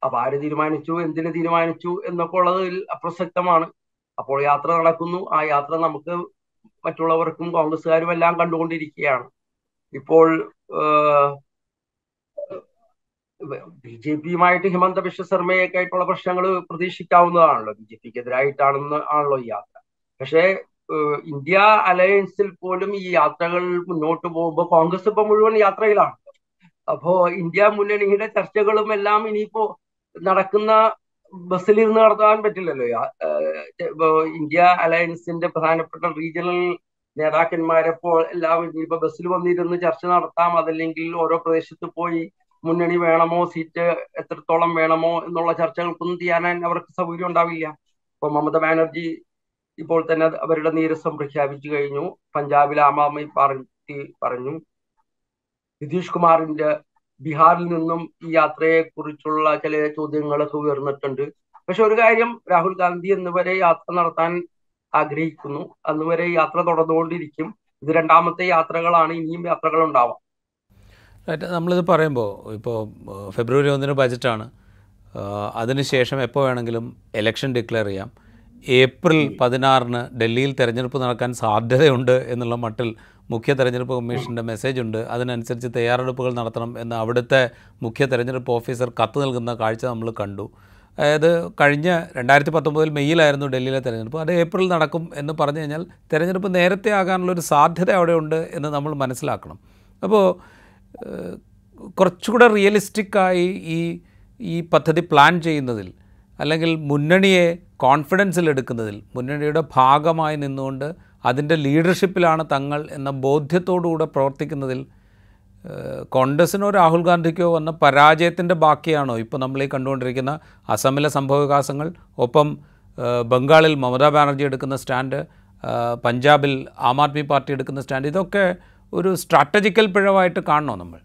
അപ്പൊ ആര് തീരുമാനിച്ചു, എന്തിനു തീരുമാനിച്ചു എന്നൊക്കെ ഉള്ളതിൽ അപ്രസക്തമാണ്. അപ്പോൾ യാത്ര നടക്കുന്നു. ആ യാത്ര നമുക്ക് മറ്റുള്ളവർക്കും കോൺഗ്രസ്സുകാരും എല്ലാം കണ്ടുകൊണ്ടിരിക്കുകയാണ്. ഇപ്പോൾ ബി ജെ പിയുമായിട്ട് ഹിമന്ത ബിശ്വ ശർമ്മയൊക്കെ ആയിട്ടുള്ള പ്രശ്നങ്ങൾ പ്രതീക്ഷിക്കാവുന്നതാണല്ലോ. ബി ജെ പിക്ക് എതിരായിട്ടാണെന്ന് ആണല്ലോ ഈ യാത്ര. പക്ഷേ ഇന്ത്യ അലയൻസിൽ പോലും ഈ യാത്രകൾ മുന്നോട്ട് പോകുമ്പോൾ കോൺഗ്രസ് ഇപ്പൊ മുഴുവൻ യാത്രയിലാണ്. അപ്പോ ഇന്ത്യ മുന്നണിയുടെ ചർച്ചകളും എല്ലാം ഇനിയിപ്പോ നടക്കുന്ന ബസ്സിലിരുന്ന് നടത്താൻ പറ്റില്ലല്ലോ. ഇന്ത്യ അലയൻസിന്റെ പ്രധാനപ്പെട്ട റീജിയണൽ നേതാക്കന്മാരെപ്പോൾ എല്ലാവരും ഇനിയിപ്പോ ബസ്സിൽ വന്നിരുന്ന് ചർച്ച നടത്താം, അതല്ലെങ്കിൽ ഓരോ പ്രദേശത്ത് പോയി മുന്നണി വേണമോ, സീറ്റ് എത്രത്തോളം വേണമോ എന്നുള്ള ചർച്ചകൾക്കൊന്നും ചെയ്യാൻ അവർക്ക് സൗകര്യം ഉണ്ടാവില്ല. ഇപ്പൊ മമതാ ബാനർജി ഇപ്പോൾ തന്നെ അവരുടെ നീരസം പ്രഖ്യാപിച്ചു കഴിഞ്ഞു. പഞ്ചാബിൽ ആം ആദ്മി പാർട്ടി പറഞ്ഞു. നിതീഷ് കുമാറിന്റെ ബീഹാറിൽ നിന്നും ഈ യാത്രയെ കുറിച്ചുള്ള ചില ചോദ്യങ്ങളൊക്കെ ഉയർന്നിട്ടുണ്ട്. പക്ഷെ ഒരു കാര്യം, രാഹുൽ ഗാന്ധി എന്ന് വരെ യാത്ര നടത്താൻ ആഗ്രഹിക്കുന്നു, അന്ന് വരെ യാത്ര തുടർന്നുകൊണ്ടിരിക്കും. ഇത് രണ്ടാമത്തെ യാത്രകളാണ്, ഇനിയും യാത്രകൾ ഉണ്ടാവാം. നമ്മളിത് പറയുമ്പോൾ ഇപ്പോൾ ഫെബ്രുവരി ഒന്നിന് ബജറ്റാണ്, അതിനുശേഷം എപ്പോൾ വേണമെങ്കിലും എലക്ഷൻ ഡിക്ലെയർ ചെയ്യാം. ഏപ്രിൽ പതിനാറിന് ഡൽഹിയിൽ തെരഞ്ഞെടുപ്പ് നടക്കാൻ സാധ്യതയുണ്ട് എന്നുള്ള മട്ടിൽ മുഖ്യ തെരഞ്ഞെടുപ്പ് കമ്മീഷൻ്റെ മെസ്സേജുണ്ട്. അതിനനുസരിച്ച് തയ്യാറെടുപ്പുകൾ നടത്തണം എന്ന് അവിടുത്തെ മുഖ്യ തെരഞ്ഞെടുപ്പ് ഓഫീസർ കത്ത് നൽകുന്ന കാഴ്ച നമ്മൾ കണ്ടു. അതായത് കഴിഞ്ഞ രണ്ടായിരത്തി പത്തൊമ്പതിൽ മെയ്യിലായിരുന്നു ഡൽഹിയിലെ തെരഞ്ഞെടുപ്പ്, അത് ഏപ്രിൽ നടക്കും എന്ന് പറഞ്ഞു കഴിഞ്ഞാൽ തെരഞ്ഞെടുപ്പ് നേരത്തെ ആകാനുള്ളൊരു സാധ്യത അവിടെയുണ്ട് എന്ന് നമ്മൾ മനസ്സിലാക്കണം. അപ്പോൾ കുറച്ചുകൂടെ റിയലിസ്റ്റിക്കായി ഈ ഈ പദ്ധതി പ്ലാൻ ചെയ്യുന്നതിൽ, അല്ലെങ്കിൽ മുന്നണിയെ കോൺഫിഡൻസിലെടുക്കുന്നതിൽ, മുന്നണിയുടെ ഭാഗമായി നിന്നുകൊണ്ട് അതിൻ്റെ ലീഡർഷിപ്പിലാണ് തങ്ങൾ എന്ന ബോധ്യത്തോടുകൂടെ പ്രവർത്തിക്കുന്നതിൽ കോൺഗ്രസിനോ രാഹുൽ ഗാന്ധിക്കോ വന്ന പരാജയത്തിൻ്റെ ബാക്കിയാണോ ഇപ്പോൾ നമ്മളീ കണ്ടുകൊണ്ടിരിക്കുന്ന അസമിലെ സംഭവവികാസങ്ങൾ, ഒപ്പം ബംഗാളിൽ മമതാ ബാനർജി എടുക്കുന്ന സ്റ്റാൻഡ്, പഞ്ചാബിൽ ആം ആദ്മി പാർട്ടി എടുക്കുന്ന സ്റ്റാൻഡ്, ഇതൊക്കെ ഒരു സ്ട്രാറ്റജിക്കൽ പിഴവായിട്ട് കാണണോ നമ്മൾ?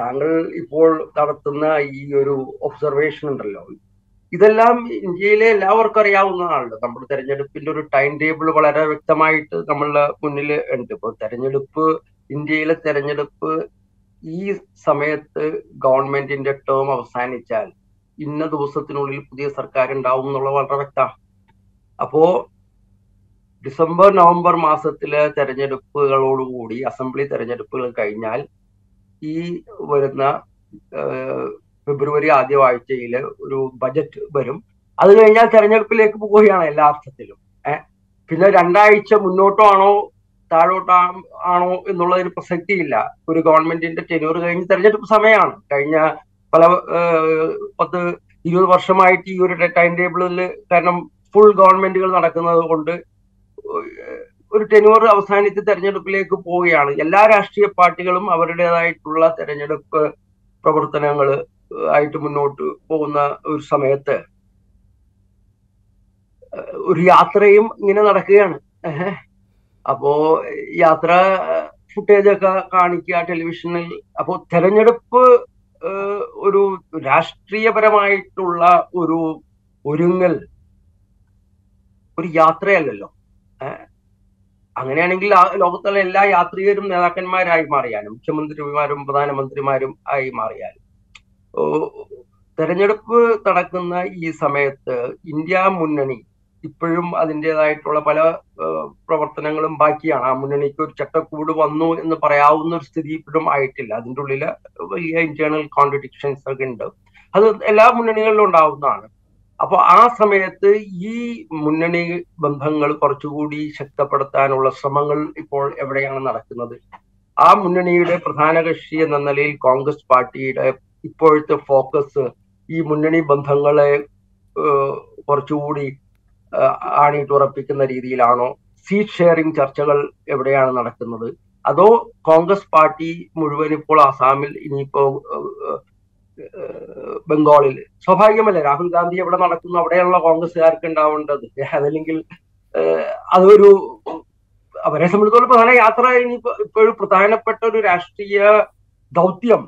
താങ്കൾ ഇപ്പോൾ നടത്തുന്ന ഈ ഒരു ഒബ്സർവേഷൻ ഉണ്ടല്ലോ, ഇതെല്ലാം ഇന്ത്യയിലെ എല്ലാവർക്കും അറിയാവുന്നതാണല്ലോ. നമ്മുടെ തെരഞ്ഞെടുപ്പിന്റെ ഒരു ടൈം ടേബിൾ വളരെ വ്യക്തമായിട്ട് നമ്മളുടെ മുന്നിൽ ഉണ്ട്. ഇപ്പോൾ തെരഞ്ഞെടുപ്പ്, ഇന്ത്യയിലെ തെരഞ്ഞെടുപ്പ് ഈ സമയത്ത് ഗവൺമെന്റിന്റെ ടേം അവസാനിച്ചാൽ ഇന്ന ദിവസത്തിനുള്ളിൽ പുതിയ സർക്കാർ ഉണ്ടാവും എന്നുള്ള വളരെ വ്യക്തമാണ്. അപ്പോ ഡിസംബർ നവംബർ മാസത്തിലെ തെരഞ്ഞെടുപ്പുകളോടുകൂടി, അസംബ്ലി തെരഞ്ഞെടുപ്പുകൾ കഴിഞ്ഞാൽ ഈ വരുന്ന ഫെബ്രുവരി ആദ്യ ആഴ്ചയിലെ ഒരു ബജറ്റ് വരും. അത് കഴിഞ്ഞാൽ തെരഞ്ഞെടുപ്പിലേക്ക് പോവുകയാണ് എല്ലാ അർത്ഥത്തിലും. ഏഹ് പിന്നെ രണ്ടാഴ്ച മുന്നോട്ടോ ആണോ താഴോട്ടോ ആണോ എന്നുള്ളതിന് പ്രസക്തിയില്ല. ഒരു ഗവൺമെന്റിന്റെ ടെന്യൂർ കഴിഞ്ഞ് തെരഞ്ഞെടുപ്പ് സമയമാണ്. കഴിഞ്ഞ പല പത്ത് ഇരുപത് വർഷമായിട്ട് ഈ ഒരു ടൈം ടേബിളിൽ, കാരണം ഫുൾ ഗവൺമെന്റുകൾ നടക്കുന്നത് കൊണ്ട് ഒരു ടെന്യൂർ അവസാനിച്ച് തെരഞ്ഞെടുപ്പിലേക്ക് പോവുകയാണ്. എല്ലാ രാഷ്ട്രീയ പാർട്ടികളും അവരുടേതായിട്ടുള്ള തെരഞ്ഞെടുപ്പ് പ്രവർത്തനങ്ങൾ ആയിട്ട് മുന്നോട്ട് പോകുന്ന ഒരു സമയത്ത് ഒരു യാത്രയും ഇങ്ങനെ നടക്കുകയാണ്. അപ്പോ യാത്ര ഫുട്ടേജ് ഒക്കെ കാണിക്കുക ടെലിവിഷനിൽ. അപ്പോ തെരഞ്ഞെടുപ്പ് ഒരു രാഷ്ട്രീയപരമായിട്ടുള്ള ഒരു ഒരുങ്ങൽ ഒരു യാത്രയല്ലല്ലോ. അങ്ങനെയാണെങ്കിൽ ലോകത്തുള്ള എല്ലാ യാത്രികരും നേതാക്കന്മാരായി മാറിയാലും മുഖ്യമന്ത്രിമാരും പ്രധാനമന്ത്രിമാരും ആയി മാറിയാലും തെരഞ്ഞെടുപ്പ് നടക്കുന്ന ഈ സമയത്ത് ഇന്ത്യ മുന്നണി ഇപ്പോഴും അതിൻ്റെതായിട്ടുള്ള പല പ്രവർത്തനങ്ങളും ബാക്കിയാണ്. ആ മുന്നണിക്ക് ഒരു ചട്ടക്കൂട് വന്നു എന്ന് പറയാവുന്ന ഒരു സ്ഥിതി ഇപ്പോഴും ആയിട്ടില്ല. അതിൻ്റെ ഉള്ളിൽ വലിയ ഇന്റേണൽ കോൺട്രഡിക്ഷൻസ് ഒക്കെ ഉണ്ട്. അത് എല്ലാ മുന്നണികളിലും ഉണ്ടാവുന്നതാണ്. അപ്പൊ ആ സമയത്ത് ഈ മുന്നണി ബന്ധങ്ങൾ കുറച്ചുകൂടി ശക്തപ്പെടുത്താനുള്ള ശ്രമങ്ങൾ ഇപ്പോൾ എവിടെയാണ് നടക്കുന്നത്? ആ മുന്നണിയുടെ പ്രധാന കക്ഷി എന്ന നിലയിൽ കോൺഗ്രസ് പാർട്ടിയുടെ ഇപ്പോഴത്തെ ഫോക്കസ് ഈ മുന്നണി ബന്ധങ്ങളെ കുറച്ചുകൂടി ആണിട്ടുറപ്പിക്കുന്ന രീതിയിലാണോ? സീറ്റ് ഷെയറിംഗ് ചർച്ചകൾ എവിടെയാണ് നടക്കുന്നത്? അതോ കോൺഗ്രസ് പാർട്ടി മുഴുവൻ ഇപ്പോൾ ആസാമിൽ, ഇനിയിപ്പോ ബംഗാളിൽ, സ്വാഭാവികമല്ല രാഹുൽ ഗാന്ധി എവിടെ നടക്കുന്നു അവിടെയുള്ള കോൺഗ്രസ്സുകാർക്ക് ഉണ്ടാവേണ്ടത്. അതല്ലെങ്കിൽ അതൊരു അവരെ സംബന്ധിച്ചോളം പ്രധാന യാത്ര, ഇനി ഇപ്പോഴും പ്രധാനപ്പെട്ട ഒരു രാഷ്ട്രീയ ദൗത്യം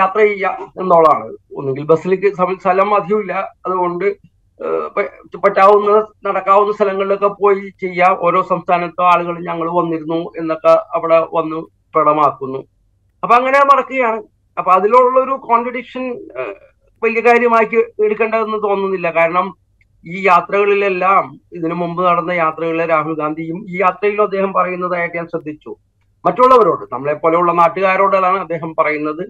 യാത്ര ചെയ്യുക എന്നുള്ളതാണ്. ഒന്നുകിൽ ബസ്സിലേക്ക് സ്ഥലം അധികമില്ല, അതുകൊണ്ട് പറ്റാവുന്ന നടക്കാവുന്ന സ്ഥലങ്ങളിലൊക്കെ പോയി ചെയ്യാം. ഓരോ സംസ്ഥാനത്തോ ആളുകൾ ഞങ്ങൾ വന്നിരുന്നു എന്നൊക്കെ അവിടെ വന്ന് പ്രകടമാക്കുന്നു. അപ്പൊ അങ്ങനെ നടക്കുകയാണ്. അപ്പൊ അതിലുള്ള ഒരു കോൺട്രഡിക്ഷൻ വലിയ കാര്യമാക്കി എടുക്കേണ്ടതെന്ന് തോന്നുന്നില്ല. കാരണം ഈ യാത്രകളിലെല്ലാം, ഇതിനു മുമ്പ് നടന്ന യാത്രകളിലെ രാഹുൽ ഗാന്ധിയും ഈ യാത്രയിലും അദ്ദേഹം പറയുന്നതായിട്ട് ഞാൻ ശ്രദ്ധിച്ചു, മറ്റുള്ളവരോട്, നമ്മളെ പോലെയുള്ള നാട്ടുകാരോടാണ് അദ്ദേഹം പറയുന്നത്,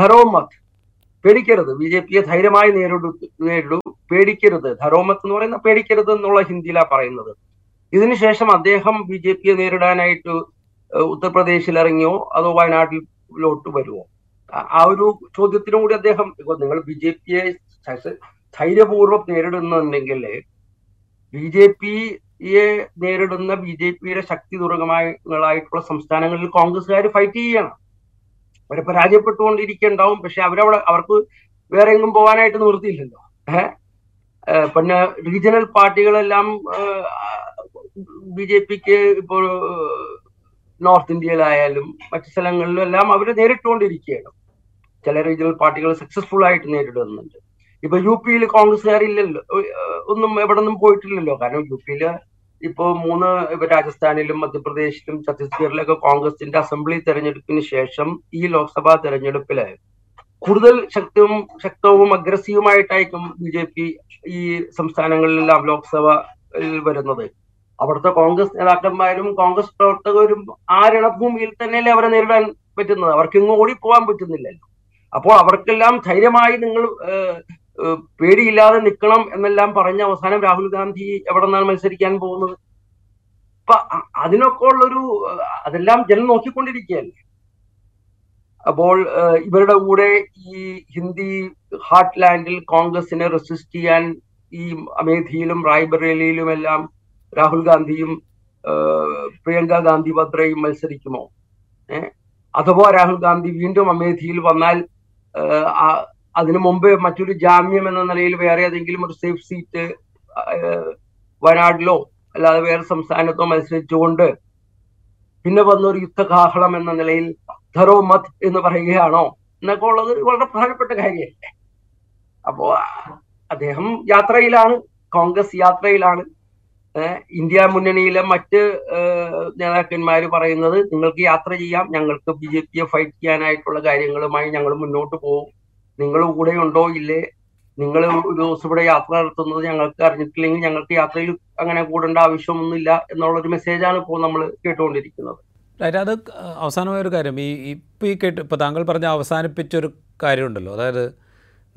ധരോമത്, പേടിക്കരുത്, ബി ജെ പിയെ ധൈര്യമായി നേരിടൂ നേരിടൂ, പേടിക്കരുത്. ധരോമത്ത് എന്ന് പറയുന്ന പേടിക്കരുത് എന്നുള്ള ഹിന്ദിയിലാണ് പറയുന്നത്. ഇതിനുശേഷം അദ്ദേഹം ബി ജെ പിയെ നേരിടാനായിട്ട് ഉത്തർപ്രദേശിൽ ഇറങ്ങിയോ അതോ വയനാട്ടിലോട്ട് വരുമോ? ആ ഒരു ചോദ്യത്തിനും കൂടി അദ്ദേഹം, നിങ്ങൾ ബി ജെ പിയെ ധൈര്യപൂർവ്വം നേരിടുന്നുണ്ടെങ്കിൽ ബി ജെ പിയെ നേരിടുന്ന ബി ജെ പിയുടെ ശക്തി തുറകമായിട്ടുള്ള സംസ്ഥാനങ്ങളിൽ കോൺഗ്രസ്സുകാർ ഫൈറ്റ് ചെയ്യണം. അവരെ പരാജയപ്പെട്ടുകൊണ്ടിരിക്കുന്നുണ്ടാവും. പക്ഷെ അവരവിടെ അവർക്ക് വേറെ എങ്ങും പോകാനായിട്ട് നിർത്തിയില്ലല്ലോ. ഏഹ് പിന്നെ റീജിയണൽ പാർട്ടികളെല്ലാം ബി ജെ പിക്ക് ഇപ്പോൾ നോർത്ത് ഇന്ത്യയിലായാലും മറ്റു സ്ഥലങ്ങളിലും എല്ലാം അവര് നേരിട്ടുകൊണ്ടിരിക്കുകയാണ്. ചില റീജിയണൽ പാർട്ടികൾ സക്സസ്ഫുൾ ആയിട്ട് നേരിടുന്നുണ്ട്. ഇപ്പൊ യു പിയിൽ കോൺഗ്രസ്സുകാരില്ലല്ലോ, ഒന്നും എവിടെ നിന്നും പോയിട്ടില്ലല്ലോ. കാരണം യു പിയില് ഇപ്പോ മൂന്ന് ഇപ്പൊ രാജസ്ഥാനിലും മധ്യപ്രദേശിലും ഛത്തീസ്ഗഡിലൊക്കെ കോൺഗ്രസിന്റെ അസംബ്ലി തെരഞ്ഞെടുപ്പിന് ശേഷം ഈ ലോക്സഭാ തെരഞ്ഞെടുപ്പില് കൂടുതൽ ശക്തവും ശക്തവും അഗ്രസീവുമായിട്ടായിരിക്കും ബി ജെ പി ഈ സംസ്ഥാനങ്ങളിലെല്ലാം ലോക്സഭയിൽ വരുന്നത്. അവിടുത്തെ കോൺഗ്രസ് നേതാക്കന്മാരും കോൺഗ്രസ് പ്രവർത്തകരും ആ രണഭൂമിയിൽ തന്നെയല്ലേ അവരെ നേരിടാൻ പറ്റുന്നത്. അവർക്ക് ഇങ്ങ് ഓടി പോകാൻ പറ്റുന്നില്ലല്ലോ. അപ്പോൾ അവർക്കെല്ലാം ധൈര്യമായി നിങ്ങൾ പേടിയില്ലാതെ നിൽക്കണം എന്നെല്ലാം പറഞ്ഞ അവസാനം രാഹുൽ ഗാന്ധി എവിടെ നിന്നാണ് മത്സരിക്കാൻ പോകുന്നത്? അപ്പൊ അതിനൊക്കെ ഉള്ളൊരു അതെല്ലാം ജനം നോക്കിക്കൊണ്ടിരിക്കുകയല്ലേ. അപ്പോൾ ഇവരുടെ കൂടെ ഈ ഹിന്ദി ഹാർട്ട് ലാൻഡിൽ കോൺഗ്രസിനെ റെസിസ്റ്റ് ചെയ്യാൻ ഈ അമേധിയിലും റായ്ബറേലിയിലും എല്ലാം രാഹുൽ ഗാന്ധിയും പ്രിയങ്ക ഗാന്ധി ഭദ്രയും മത്സരിക്കുമോ? ഏഹ് അഥവാ രാഹുൽ ഗാന്ധി വീണ്ടും അമേധിയിൽ വന്നാൽ അതിനു മുമ്പ് മറ്റൊരു ജാമ്യം എന്ന നിലയിൽ വേറെ ഏതെങ്കിലും ഒരു സേഫ് സീറ്റ് വയനാട്ടിലോ അല്ലാതെ വേറെ സംസ്ഥാനത്തോ മത്സരിച്ചുകൊണ്ട് പിന്നെ വന്നൊരു യുദ്ധകാഹളം എന്ന നിലയിൽ ധരോ മത് എന്ന് പറയുകയാണോ എന്നൊക്കെ ഉള്ളത് വളരെ പ്രധാനപ്പെട്ട കാര്യമല്ലേ. അപ്പോ അദ്ദേഹം യാത്രയിലാണ്, കോൺഗ്രസ് യാത്രയിലാണ്. ഇന്ത്യ മുന്നണിയിലെ മറ്റ് നേതാക്കന്മാര് പറയുന്നത് നിങ്ങൾക്ക് യാത്ര ചെയ്യാം, ഞങ്ങൾക്ക് ബി ജെ പിയെ ഫൈറ്റ് ചെയ്യാനായിട്ടുള്ള കാര്യങ്ങളുമായി ഞങ്ങൾ മുന്നോട്ട് പോകും, നിങ്ങൾ കൂടെ ഉണ്ടോ ഇല്ലേ, നിങ്ങൾ ഒരു ദിവസം ഇവിടെ യാത്ര നടത്തുന്നത് ഞങ്ങൾക്ക് അറിഞ്ഞിട്ടില്ലെങ്കിൽ ഞങ്ങൾക്ക് യാത്രയിൽ അങ്ങനെ കൂടേണ്ട ആവശ്യമൊന്നുമില്ല എന്നുള്ളൊരു മെസ്സേജാണ് ഇപ്പോൾ നമ്മൾ കേട്ടുകൊണ്ടിരിക്കുന്നത്. അത് അവസാനമായൊരു കാര്യം, ഈ ഇപ്പോൾ ഈ കേട്ട് ഇപ്പോൾ താങ്കൾ പറഞ്ഞ അവസാനിപ്പിച്ചൊരു കാര്യമുണ്ടല്ലോ, അതായത്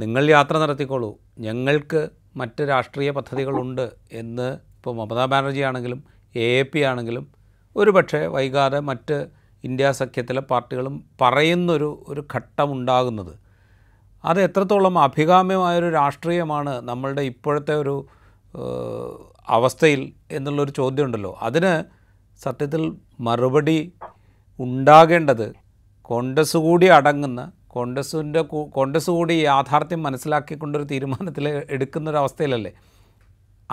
നിങ്ങൾ യാത്ര നടത്തിക്കോളൂ, ഞങ്ങൾക്ക് മറ്റ് രാഷ്ട്രീയ പദ്ധതികളുണ്ട് എന്ന് ഇപ്പോൾ മമതാ ബാനർജി ആണെങ്കിലും എ എ പി ആണെങ്കിലും ഒരു പക്ഷേ വൈകാതെ മറ്റ് ഇന്ത്യ സഖ്യത്തിലെ പാർട്ടികളും പറയുന്നൊരു ഒരു ഘട്ടമുണ്ടാകുന്നത് അത് എത്രത്തോളം അഭികാമ്യമായൊരു രാഷ്ട്രീയമാണ് നമ്മളുടെ ഇപ്പോഴത്തെ ഒരു അവസ്ഥയിൽ എന്നുള്ളൊരു ചോദ്യമുണ്ടല്ലോ. അതിന് സത്യത്തിൽ മറുപടി ഉണ്ടാകേണ്ടത് കോൺഗ്രസ് കൂടി അടങ്ങുന്ന കോൺഗ്രസിൻ്റെ കോൺഗ്രസ് കൂടി യാഥാർത്ഥ്യം മനസ്സിലാക്കിക്കൊണ്ടൊരു തീരുമാനത്തിൽ എടുക്കുന്നൊരവസ്ഥയിലല്ലേ.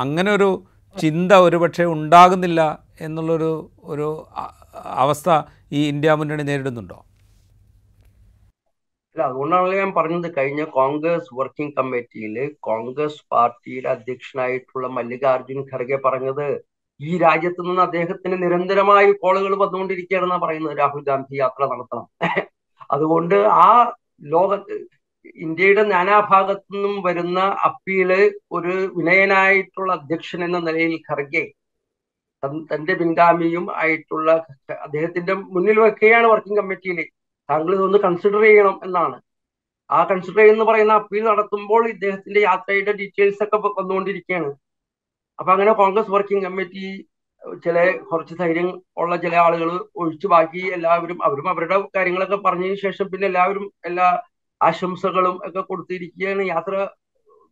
അങ്ങനെ ഒരു ചിന്ത ഒരുപക്ഷെ ഉണ്ടാകുന്നില്ല എന്നുള്ളൊരു ഒരു അവസ്ഥ ഈ ഇന്ത്യ മുന്നണി നേരിടുന്നുണ്ടോ? അല്ല, അതുകൊണ്ടാണല്ലോ ഞാൻ പറഞ്ഞത്, കഴിഞ്ഞ കോൺഗ്രസ് വർക്കിംഗ് കമ്മിറ്റിയിൽ കോൺഗ്രസ് പാർട്ടിയുടെ അധ്യക്ഷനായിട്ടുള്ള മല്ലികാർജുൻ ഖർഗെ പറഞ്ഞത് ഈ രാജ്യത്ത് നിന്ന് അദ്ദേഹത്തിന് നിരന്തരമായി കോളുകൾ വന്നുകൊണ്ടിരിക്കുകയാണെന്നാണ് പറയുന്നത്, രാഹുൽ ഗാന്ധി യാത്ര നടത്തണം. അതുകൊണ്ട് ആ ലോകത്ത് ഇന്ത്യയുടെ നാനാഭാഗത്തു നിന്നും വരുന്ന അപ്പീല് ഒരു വിനയനായിട്ടുള്ള അധ്യക്ഷൻ എന്ന നിലയിൽ ഖർഗെ തന്റെ പിൻഗാമിയും ആയിട്ടുള്ള അദ്ദേഹത്തിന്റെ മുന്നിൽ വെക്കുകയാണ് വർക്കിംഗ് കമ്മിറ്റിയിൽ, താങ്കൾ ഇതൊന്ന് കൺസിഡർ ചെയ്യണം എന്നാണ്. ആ കൺസിഡർ ചെയ്യുന്ന പറയുന്ന അപ്പീൽ നടത്തുമ്പോൾ ഇദ്ദേഹത്തിന്റെ യാത്രയുടെ ഡീറ്റെയിൽസ് ഒക്കെ വന്നുകൊണ്ടിരിക്കുകയാണ്. അപ്പൊ അങ്ങനെ കോൺഗ്രസ് വർക്കിംഗ് കമ്മിറ്റി ചില കുറച്ച് ധൈര്യം ഉള്ള ചില ആളുകൾ ഒഴിച്ചു ബാക്കി എല്ലാവരും അവരും അവരുടെ കാര്യങ്ങളൊക്കെ പറഞ്ഞതിന് ശേഷം പിന്നെ എല്ലാവരും എല്ലാ ആശംസകളും ഒക്കെ കൊടുത്തിരിക്കുകയാണ്, യാത്ര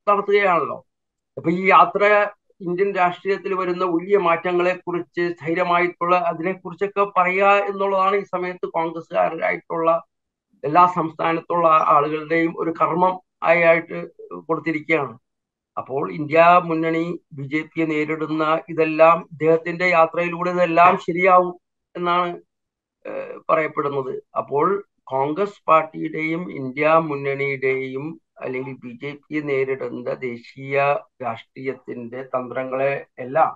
നടത്തുകയാണല്ലോ. അപ്പൊ ഈ യാത്ര ഇന്ത്യൻ രാഷ്ട്രീയത്തിൽ വരുന്ന വലിയ മാറ്റങ്ങളെ കുറിച്ച് സ്ഥിരമായിട്ടുള്ള അതിനെക്കുറിച്ചൊക്കെ പറയുക എന്നുള്ളതാണ് ഈ സമയത്ത് കോൺഗ്രസ്സുകാരായിട്ടുള്ള എല്ലാ സംസ്ഥാനത്തുള്ള ആളുകളുടെയും ഒരു കർമ്മം ആയിട്ട് കൊടുത്തിരിക്കുകയാണ്. അപ്പോൾ ഇന്ത്യ മുന്നണി ബി ജെ പിയെ നേരിടുന്ന ഇതെല്ലാം ഇദ്ദേഹത്തിന്റെ യാത്രയിലൂടെ ഇതെല്ലാം ശരിയാവും എന്നാണ് പറയപ്പെടുന്നത്. അപ്പോൾ കോൺഗ്രസ് പാർട്ടിയുടെയും ഇന്ത്യ മുന്നണിയുടെയും അല്ലെങ്കിൽ ബി ജെ പിയെ നേരിടുന്ന ദേശീയ രാഷ്ട്രീയത്തിന്റെ തന്ത്രങ്ങളെ എല്ലാം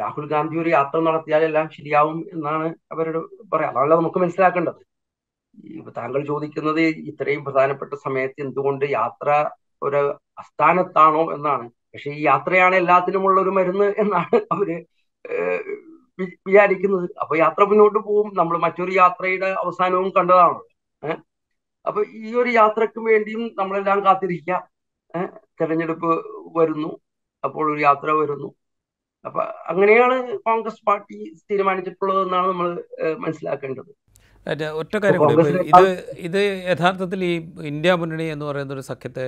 രാഹുൽ ഗാന്ധി ഒരു യാത്ര നടത്തിയാൽ എല്ലാം ശരിയാവും എന്നാണ് അവരോട് പറയാം. അതാണല്ലോ നമുക്ക് മനസ്സിലാക്കേണ്ടത്. ഇപ്പൊ താങ്കൾ ചോദിക്കുന്നത് ഇത്രയും പ്രധാനപ്പെട്ട സമയത്ത് എന്തുകൊണ്ട് യാത്ര ഒരു അസ്ഥാനത്താണോ എന്നാണ്. പക്ഷെ ഈ യാത്രയാണ് എല്ലാത്തിനുമുള്ള ഒരു മരുന്ന് എന്നാണ് അവര് വിചാരിക്കുന്നത്. അപ്പൊ യാത്ര മുന്നോട്ട് പോകും. നമ്മൾ മറ്റൊരു യാത്രയുടെ അവസാനവും കണ്ടതാണ്. ഏഹ് അപ്പൊ ഈ ഒരു യാത്രക്ക് വേണ്ടിയും നമ്മളെല്ലാം കാത്തിരിക്കാം. ഏഹ് തെരഞ്ഞെടുപ്പ് വരുന്നു, അപ്പോൾ ഒരു യാത്ര വരുന്നു. അപ്പൊ അങ്ങനെയാണ് കോൺഗ്രസ് പാർട്ടി തീരുമാനിച്ചിട്ടുള്ളത് എന്നാണ് നമ്മൾ മനസ്സിലാക്കേണ്ടത്. ഒറ്റ കാര്യം, ഇത് ഇത് യഥാർത്ഥത്തിൽ ഈ ഇന്ത്യ മുന്നണി എന്ന് പറയുന്ന ഒരു സഖ്യത്തെ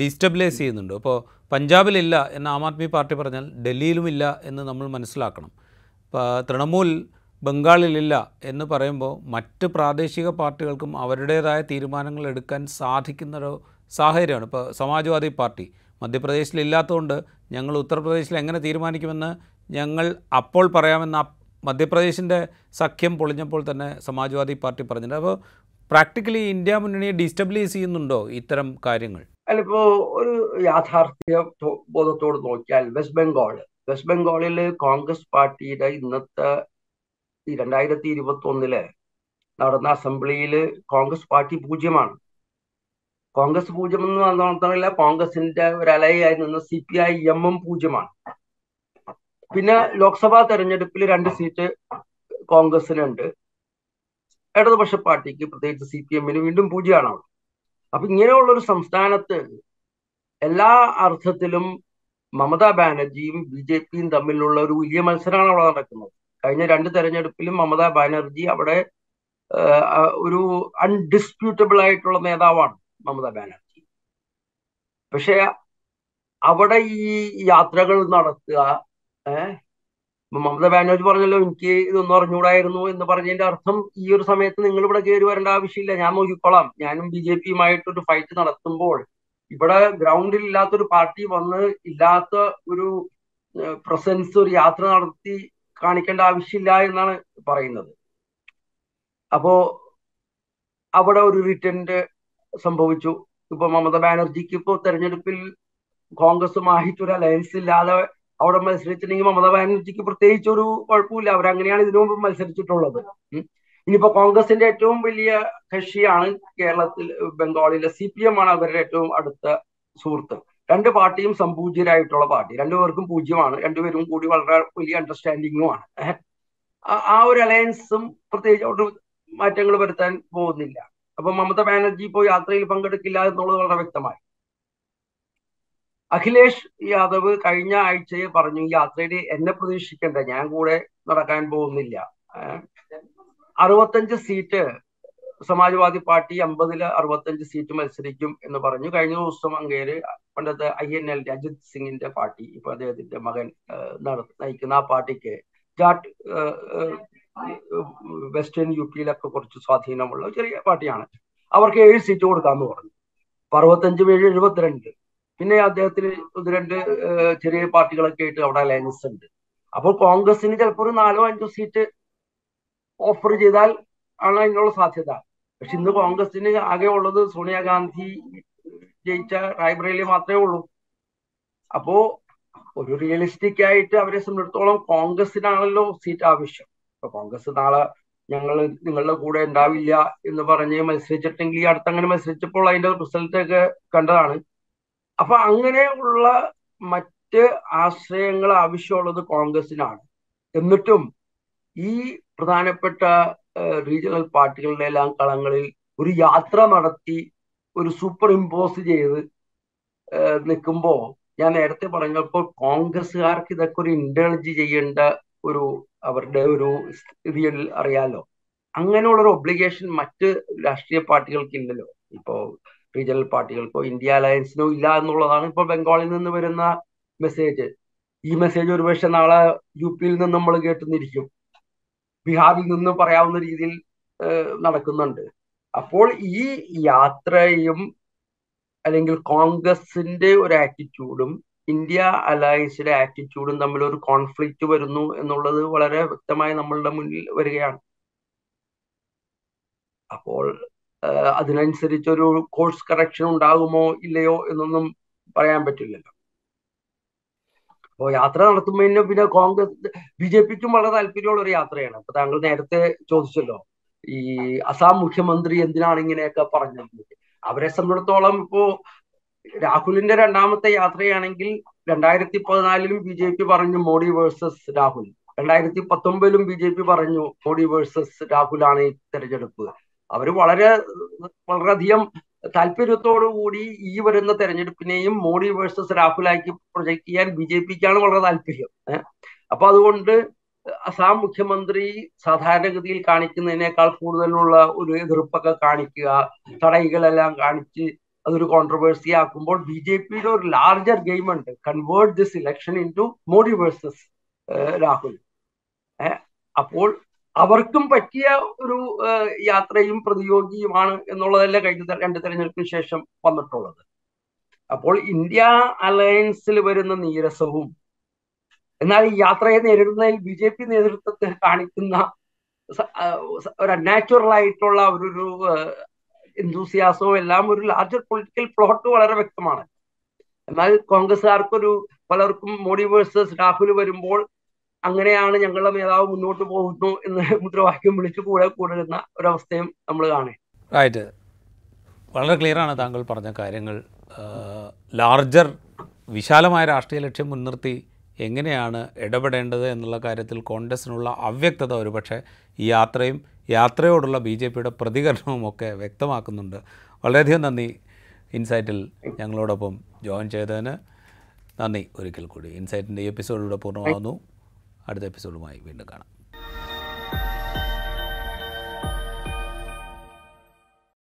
ഡീസ്റ്റബിലൈസ് ചെയ്യുന്നുണ്ട്. അപ്പോൾ പഞ്ചാബിലില്ല എന്ന് ആം ആദ്മി പാർട്ടി പറഞ്ഞാൽ ഡൽഹിയിലുമില്ല എന്ന് നമ്മൾ മനസ്സിലാക്കണം. ഇപ്പോൾ തൃണമൂൽ ബംഗാളിലില്ല എന്ന് പറയുമ്പോൾ മറ്റ് പ്രാദേശിക പാർട്ടികൾക്കും അവരുടേതായ തീരുമാനങ്ങൾ എടുക്കാൻ സാധിക്കുന്നൊരു സാഹചര്യമാണ്. ഇപ്പോൾ സമാജ്വാദി പാർട്ടി മധ്യപ്രദേശിലില്ലാത്തതുകൊണ്ട് ഞങ്ങൾ ഉത്തർപ്രദേശിൽ എങ്ങനെ തീരുമാനിക്കുമെന്ന് ഞങ്ങൾ അപ്പോൾ പറയാമെന്ന് മധ്യപ്രദേശിൻ്റെ സഖ്യം പൊളിഞ്ഞപ്പോൾ തന്നെ സമാജ്വാദി പാർട്ടി പറഞ്ഞിട്ടുണ്ട്. അപ്പോൾ പ്രാക്ടിക്കലി ഇന്ത്യ മുന്നണിയെ ഡീസ്റ്റബിലൈസ് ചെയ്യുന്നുണ്ടോ ഇത്തരം കാര്യങ്ങൾ? അല്ലിപ്പോ ഒരു യാഥാർത്ഥ്യ ബോധത്തോട് നോക്കിയാൽ വെസ്റ്റ് ബംഗാൾ വെസ്റ്റ് ബംഗാളില് കോൺഗ്രസ് പാർട്ടിയുടെ ഇന്നത്തെ രണ്ടായിരത്തി ഇരുപത്തി ഒന്നില് നടന്ന അസംബ്ലിയിൽ കോൺഗ്രസ് പാർട്ടി പൂജ്യമാണ്. കോൺഗ്രസ് പൂജ്യം എന്ന് മാത്രമല്ല, കോൺഗ്രസിന്റെ ഒരലയായി നിന്ന് സി പി ഐ എമ്മും പൂജ്യമാണ്. പിന്നെ ലോക്സഭാ തെരഞ്ഞെടുപ്പിൽ രണ്ട് സീറ്റ് കോൺഗ്രസിനുണ്ട്, ഇടതുപക്ഷ പാർട്ടിക്ക് പ്രത്യേകിച്ച് സി പി എമ്മിന് വീണ്ടും പൂജ്യമാണ് അവിടെ. അപ്പൊ ഇങ്ങനെയുള്ളൊരു സംസ്ഥാനത്ത് എല്ലാ അർത്ഥത്തിലും മമതാ ബാനർജിയും ബി ജെ പിയും തമ്മിലുള്ള ഒരു വലിയ മത്സരമാണ് അവിടെ നടക്കുന്നത്. കഴിഞ്ഞ രണ്ട് തെരഞ്ഞെടുപ്പിലും മമതാ ബാനർജി അവിടെ ഒരു അൺഡിസ്പ്യൂട്ടബിൾ ആയിട്ടുള്ള നേതാവാണ് മമതാ ബാനർജി. പക്ഷെ അവിടെ ഈ യാത്രകൾ നടത്തുക, ഏഹ് മമതാ ബാനർജി പറഞ്ഞല്ലോ എനിക്ക് ഇതൊന്നും അറിഞ്ഞുകൂടായിരുന്നു എന്ന് പറഞ്ഞതിന്റെ അർത്ഥം ഈ ഒരു സമയത്ത് നിങ്ങൾ ഇവിടെ കയറി വരേണ്ട ആവശ്യമില്ല, ഞാൻ നോക്കിക്കോളാം, ഞാനും ബി ജെ പിയുമായിട്ടൊരു ഫൈറ്റ് നടത്തുമ്പോൾ ഇവിടെ ഗ്രൗണ്ടിൽ ഇല്ലാത്തൊരു പാർട്ടി വന്ന് ഇല്ലാത്ത ഒരു പ്രസൻസ് ഒരു യാത്ര നടത്തി കാണിക്കേണ്ട ആവശ്യമില്ല എന്നാണ് പറയുന്നത്. അപ്പോ അവിടെ ഒരു റിട്ടന്റ് സംഭവിച്ചു. ഇപ്പൊ മമതാ ബാനർജിക്ക് ഇപ്പോൾ തെരഞ്ഞെടുപ്പിൽ കോൺഗ്രസുമായിട്ട് ഒരു അലയൻസ് ഇല്ലാതെ അവിടെ മത്സരിച്ചിട്ടുണ്ടെങ്കിൽ മമതാ ബാനർജിക്ക് പ്രത്യേകിച്ച് ഒരു കുഴപ്പമില്ല. അവരങ്ങനെയാണ് ഇതിനു മുമ്പ് മത്സരിച്ചിട്ടുള്ളത്. ഇനിയിപ്പോ കോൺഗ്രസിന്റെ ഏറ്റവും വലിയ കക്ഷിയാണ് കേരളത്തിൽ ബംഗാളിലെ സി പി എം ആണ് അവരുടെ ഏറ്റവും അടുത്ത സുഹൃത്ത്. രണ്ട് പാർട്ടിയും സംപൂജ്യരായിട്ടുള്ള പാർട്ടി, രണ്ടുപേർക്കും പൂജ്യമാണ്, രണ്ടുപേരും കൂടി വളരെ വലിയ അണ്ടർസ്റ്റാൻഡിങ്ങുമാണ്. ആ ഒരു അലയൻസും പ്രത്യേകിച്ച് അവിടെ മാറ്റങ്ങൾ വരുത്താൻ പോകുന്നില്ല. അപ്പൊ മമതാ ബാനർജി ഇപ്പോൾ യാത്രയിൽ പങ്കെടുക്കില്ല എന്നുള്ളത് വളരെ വ്യക്തമായി. അഖിലേഷ് യാദവ് കഴിഞ്ഞ ആഴ്ചയെ പറഞ്ഞു, യാത്രയിൽ എന്നെ പ്രതീക്ഷിക്കേണ്ട, ഞാൻ കൂടെ നടക്കാൻ പോകുന്നില്ല. അറുപത്തഞ്ച് സീറ്റ് സമാജ്വാദി പാർട്ടി അമ്പതില് അറുപത്തഞ്ച് സീറ്റ് മത്സരിക്കും എന്ന് പറഞ്ഞു. കഴിഞ്ഞ ദിവസം അങ്ങേര് പണ്ടത്തെ ഐ എൻ എൽ രജിത് സിംഗിന്റെ പാർട്ടി, ഇപ്പൊ അദ്ദേഹത്തിന്റെ മകൻ നയിക്കുന്ന ആ പാർട്ടിക്ക് ജാട്ട് വെസ്റ്റേൺ യു പിയിലൊക്കെ കുറച്ച് സ്വാധീനമുള്ള ചെറിയ പാർട്ടിയാണ്, അവർക്ക് ഏഴ് സീറ്റ് കൊടുക്കാമെന്ന് പറഞ്ഞു. അറുപത്തഞ്ചും ഏഴ് എഴുപത്തിരണ്ട്. പിന്നെ അദ്ദേഹത്തിന് രണ്ട് ചെറിയ പാർട്ടികളൊക്കെ ആയിട്ട് അവിടെ അലയൻസ് ഉണ്ട്. അപ്പോൾ കോൺഗ്രസിന് ചിലപ്പോൾ ഒരു നാലോ അഞ്ചോ സീറ്റ് ഓഫർ ചെയ്താൽ ആണ് അതിനുള്ള സാധ്യത. പക്ഷെ ഇന്ന് കോൺഗ്രസിന് ആകെ ഉള്ളത് സോണിയാഗാന്ധി ജയിച്ച റായ്ബറേലി മാത്രമേ ഉള്ളൂ. അപ്പോ ഒരു റിയലിസ്റ്റിക് ആയിട്ട് അവരെ സംബന്ധിച്ചിടത്തോളം കോൺഗ്രസിനാണല്ലോ സീറ്റ് ആവശ്യം. ഇപ്പൊ കോൺഗ്രസ് നാളെ ഞങ്ങൾ നിങ്ങളുടെ കൂടെ ഉണ്ടാവില്ല എന്ന് പറഞ്ഞ് മത്സരിച്ചിട്ടെങ്കിൽ അടുത്തങ്ങനെ മത്സരിച്ചപ്പോൾ അതിന്റെ റിസൾട്ട് ഒക്കെ കണ്ടതാണ്. അപ്പൊ അങ്ങനെയുള്ള മറ്റ് ആശ്രയങ്ങൾ ആവശ്യമുള്ളത് കോൺഗ്രസിനാണ്. എന്നിട്ടും ഈ പ്രധാനപ്പെട്ട റീജിയണൽ പാർട്ടികളുടെ എല്ലാം കളങ്ങളിൽ ഒരു യാത്ര നടത്തി ഒരു സൂപ്പർ ഇമ്പോസ് ചെയ്ത് നിൽക്കുമ്പോൾ, ഞാൻ നേരത്തെ പറഞ്ഞപ്പോൾ കോൺഗ്രസ്സുകാർക്ക് ഇതൊക്കെ ഒരു ഇന്റർജി ചെയ്യേണ്ട ഒരു അവരുടെ ഒരു രീതിയിൽ അറിയാലോ, അങ്ങനെയുള്ളൊരു ഒബ്ലിഗേഷൻ മറ്റ് രാഷ്ട്രീയ പാർട്ടികൾക്ക് ഇല്ലല്ലോ. ഇപ്പോൾ റീജിയണൽ പാർട്ടികൾക്കോ ഇന്ത്യ അലയൻസിനോ ഇല്ല എന്നുള്ളതാണ് ഇപ്പോൾ ബംഗാളിൽ നിന്ന് വരുന്ന മെസ്സേജ്. ഈ മെസ്സേജ് ഒരുപക്ഷെ നാളെ യു പിയിൽ നിന്ന് നമ്മൾ കേട്ടുന്നിരിക്കും, ബീഹാറിൽ നിന്ന് പറയാവുന്ന രീതിയിൽ നടക്കുന്നുണ്ട്. അപ്പോൾ ഈ യാത്രയും അല്ലെങ്കിൽ കോൺഗ്രസിന്റെ ഒരു ആറ്റിറ്റ്യൂഡും ഇന്ത്യ അലയൻസിന്റെ ആറ്റിറ്റ്യൂഡും തമ്മിൽ ഒരു കോൺഫ്ലിക്റ്റ് വരുന്നു എന്നുള്ളത് വളരെ വ്യക്തമായി നമ്മളുടെ മുന്നിൽ വരികയാണ്. അപ്പോൾ അതിനനുസരിച്ചൊരു കോഴ്സ് കറക്ഷൻ ഉണ്ടാകുമോ ഇല്ലയോ എന്നൊന്നും പറയാൻ പറ്റില്ലല്ലോ. അപ്പോൾ യാത്ര നടത്തുമ്പോൾ പിന്നെ കോൺഗ്രസ് ബി ജെ പിക്കും വളരെ താല്പര്യമുള്ള ഒരു യാത്രയാണ്. അപ്പൊ താങ്കൾ നേരത്തെ ചോദിച്ചല്ലോ, ഈ അസാം മുഖ്യമന്ത്രി എന്തിനാണ് ഇങ്ങനെയൊക്കെ പറഞ്ഞത്. അവരെ സംബന്ധിച്ചിടത്തോളം ഇപ്പോ രാഹുലിന്റെ രണ്ടാമത്തെ യാത്രയാണെങ്കിൽ രണ്ടായിരത്തി പതിനാലിലും ബി ജെ പി പറഞ്ഞു മോഡി വേഴ്സസ് രാഹുൽ, രണ്ടായിരത്തി പത്തൊമ്പതിലും ബി ജെ പി പറഞ്ഞു മോഡി വേഴ്സസ് രാഹുലാണ് ഈ തെരഞ്ഞെടുപ്പ്. അവര് വളരെ വളരെയധികം താല്പര്യത്തോടു കൂടി ഈ വരുന്ന തെരഞ്ഞെടുപ്പിനെയും മോഡി വേഴ്സസ് രാഹുലാക്കി പ്രൊജക്ട് ചെയ്യാൻ ബി ജെ പിക്കാണ് വളരെ താല്പര്യം. അപ്പൊ അതുകൊണ്ട് അസാം മുഖ്യമന്ത്രി സാധാരണഗതിയിൽ കാണിക്കുന്നതിനേക്കാൾ കൂടുതലുള്ള ഒരു എതിർപ്പൊക്കെ കാണിക്കുക, തടയികളെല്ലാം കാണിച്ച് അതൊരു കോൺട്രവേഴ്സി ആക്കുമ്പോൾ ബി ജെ പിയുടെ ഒരു ലാർജർ ഗെയിം ഉണ്ട്, convert this election in to Modi versus Rahul. അപ്പോൾ അവർക്കും പറ്റിയ ഒരു യാത്രയും പ്രതിയോഗിയുമാണ് എന്നുള്ളതല്ല കഴിഞ്ഞ രണ്ട് തെരഞ്ഞെടുപ്പിന് ശേഷം വന്നിട്ടുള്ളത്. അപ്പോൾ ഇന്ത്യ അലയൻസിൽ വരുന്ന നീരസവും എന്നാൽ ഈ യാത്രയെ നേരിടുന്നതിൽ ബി ജെ പി നേതൃത്വത്തെ കാണിക്കുന്ന ഒരു അൺനാച്ചുറൽ ആയിട്ടുള്ള ഒരു എന്തൂസിയാസവും എല്ലാം ഒരു ലാർജർ പൊളിറ്റിക്കൽ പ്ലോട്ട് വളരെ വ്യക്തമാണ്. എന്നാൽ കോൺഗ്രസ്സുകാർക്കൊരു പലർക്കും മോഡി വേഴ്സസ് രാഹുൽ വരുമ്പോൾ അങ്ങനെയാണ് ഞങ്ങളുടെ നേതാവ് മുന്നോട്ട് പോകുന്നു എന്ന് മുദ്രാവാക്യം വിളിച്ചു കൂടെ കൂടുന്ന ഒരവസ്ഥയും നമ്മൾ കാണേ. റൈറ്റ്, വളരെ ക്ലിയറാണ് താങ്കൾ പറഞ്ഞ കാര്യങ്ങൾ. ലാർജർ വിശാലമായ രാഷ്ട്രീയ ലക്ഷ്യം മുൻനിർത്തി എങ്ങനെയാണ് ഇടപെടേണ്ടത് എന്നുള്ള കാര്യത്തിൽ കോൺഗ്രസിനുള്ള അവ്യക്തത ഒരുപക്ഷെ ഈ യാത്രയും യാത്രയോടുള്ള ബി ജെ പിയുടെ പ്രതികരണവും ഒക്കെ വ്യക്തമാക്കുന്നുണ്ട്. വളരെയധികം നന്ദി ഇൻസൈറ്റിൽ ഞങ്ങളോടൊപ്പം ജോയിൻ ചെയ്തതിന് നന്ദി ഒരിക്കൽ കൂടി. ഇൻസൈറ്റിൻ്റെ ഈ എപ്പിസോഡിലൂടെ പൂർണ്ണമാകുന്നു. അടുത്ത എപ്പിസോഡുമായി വീണ്ടും കാണാം.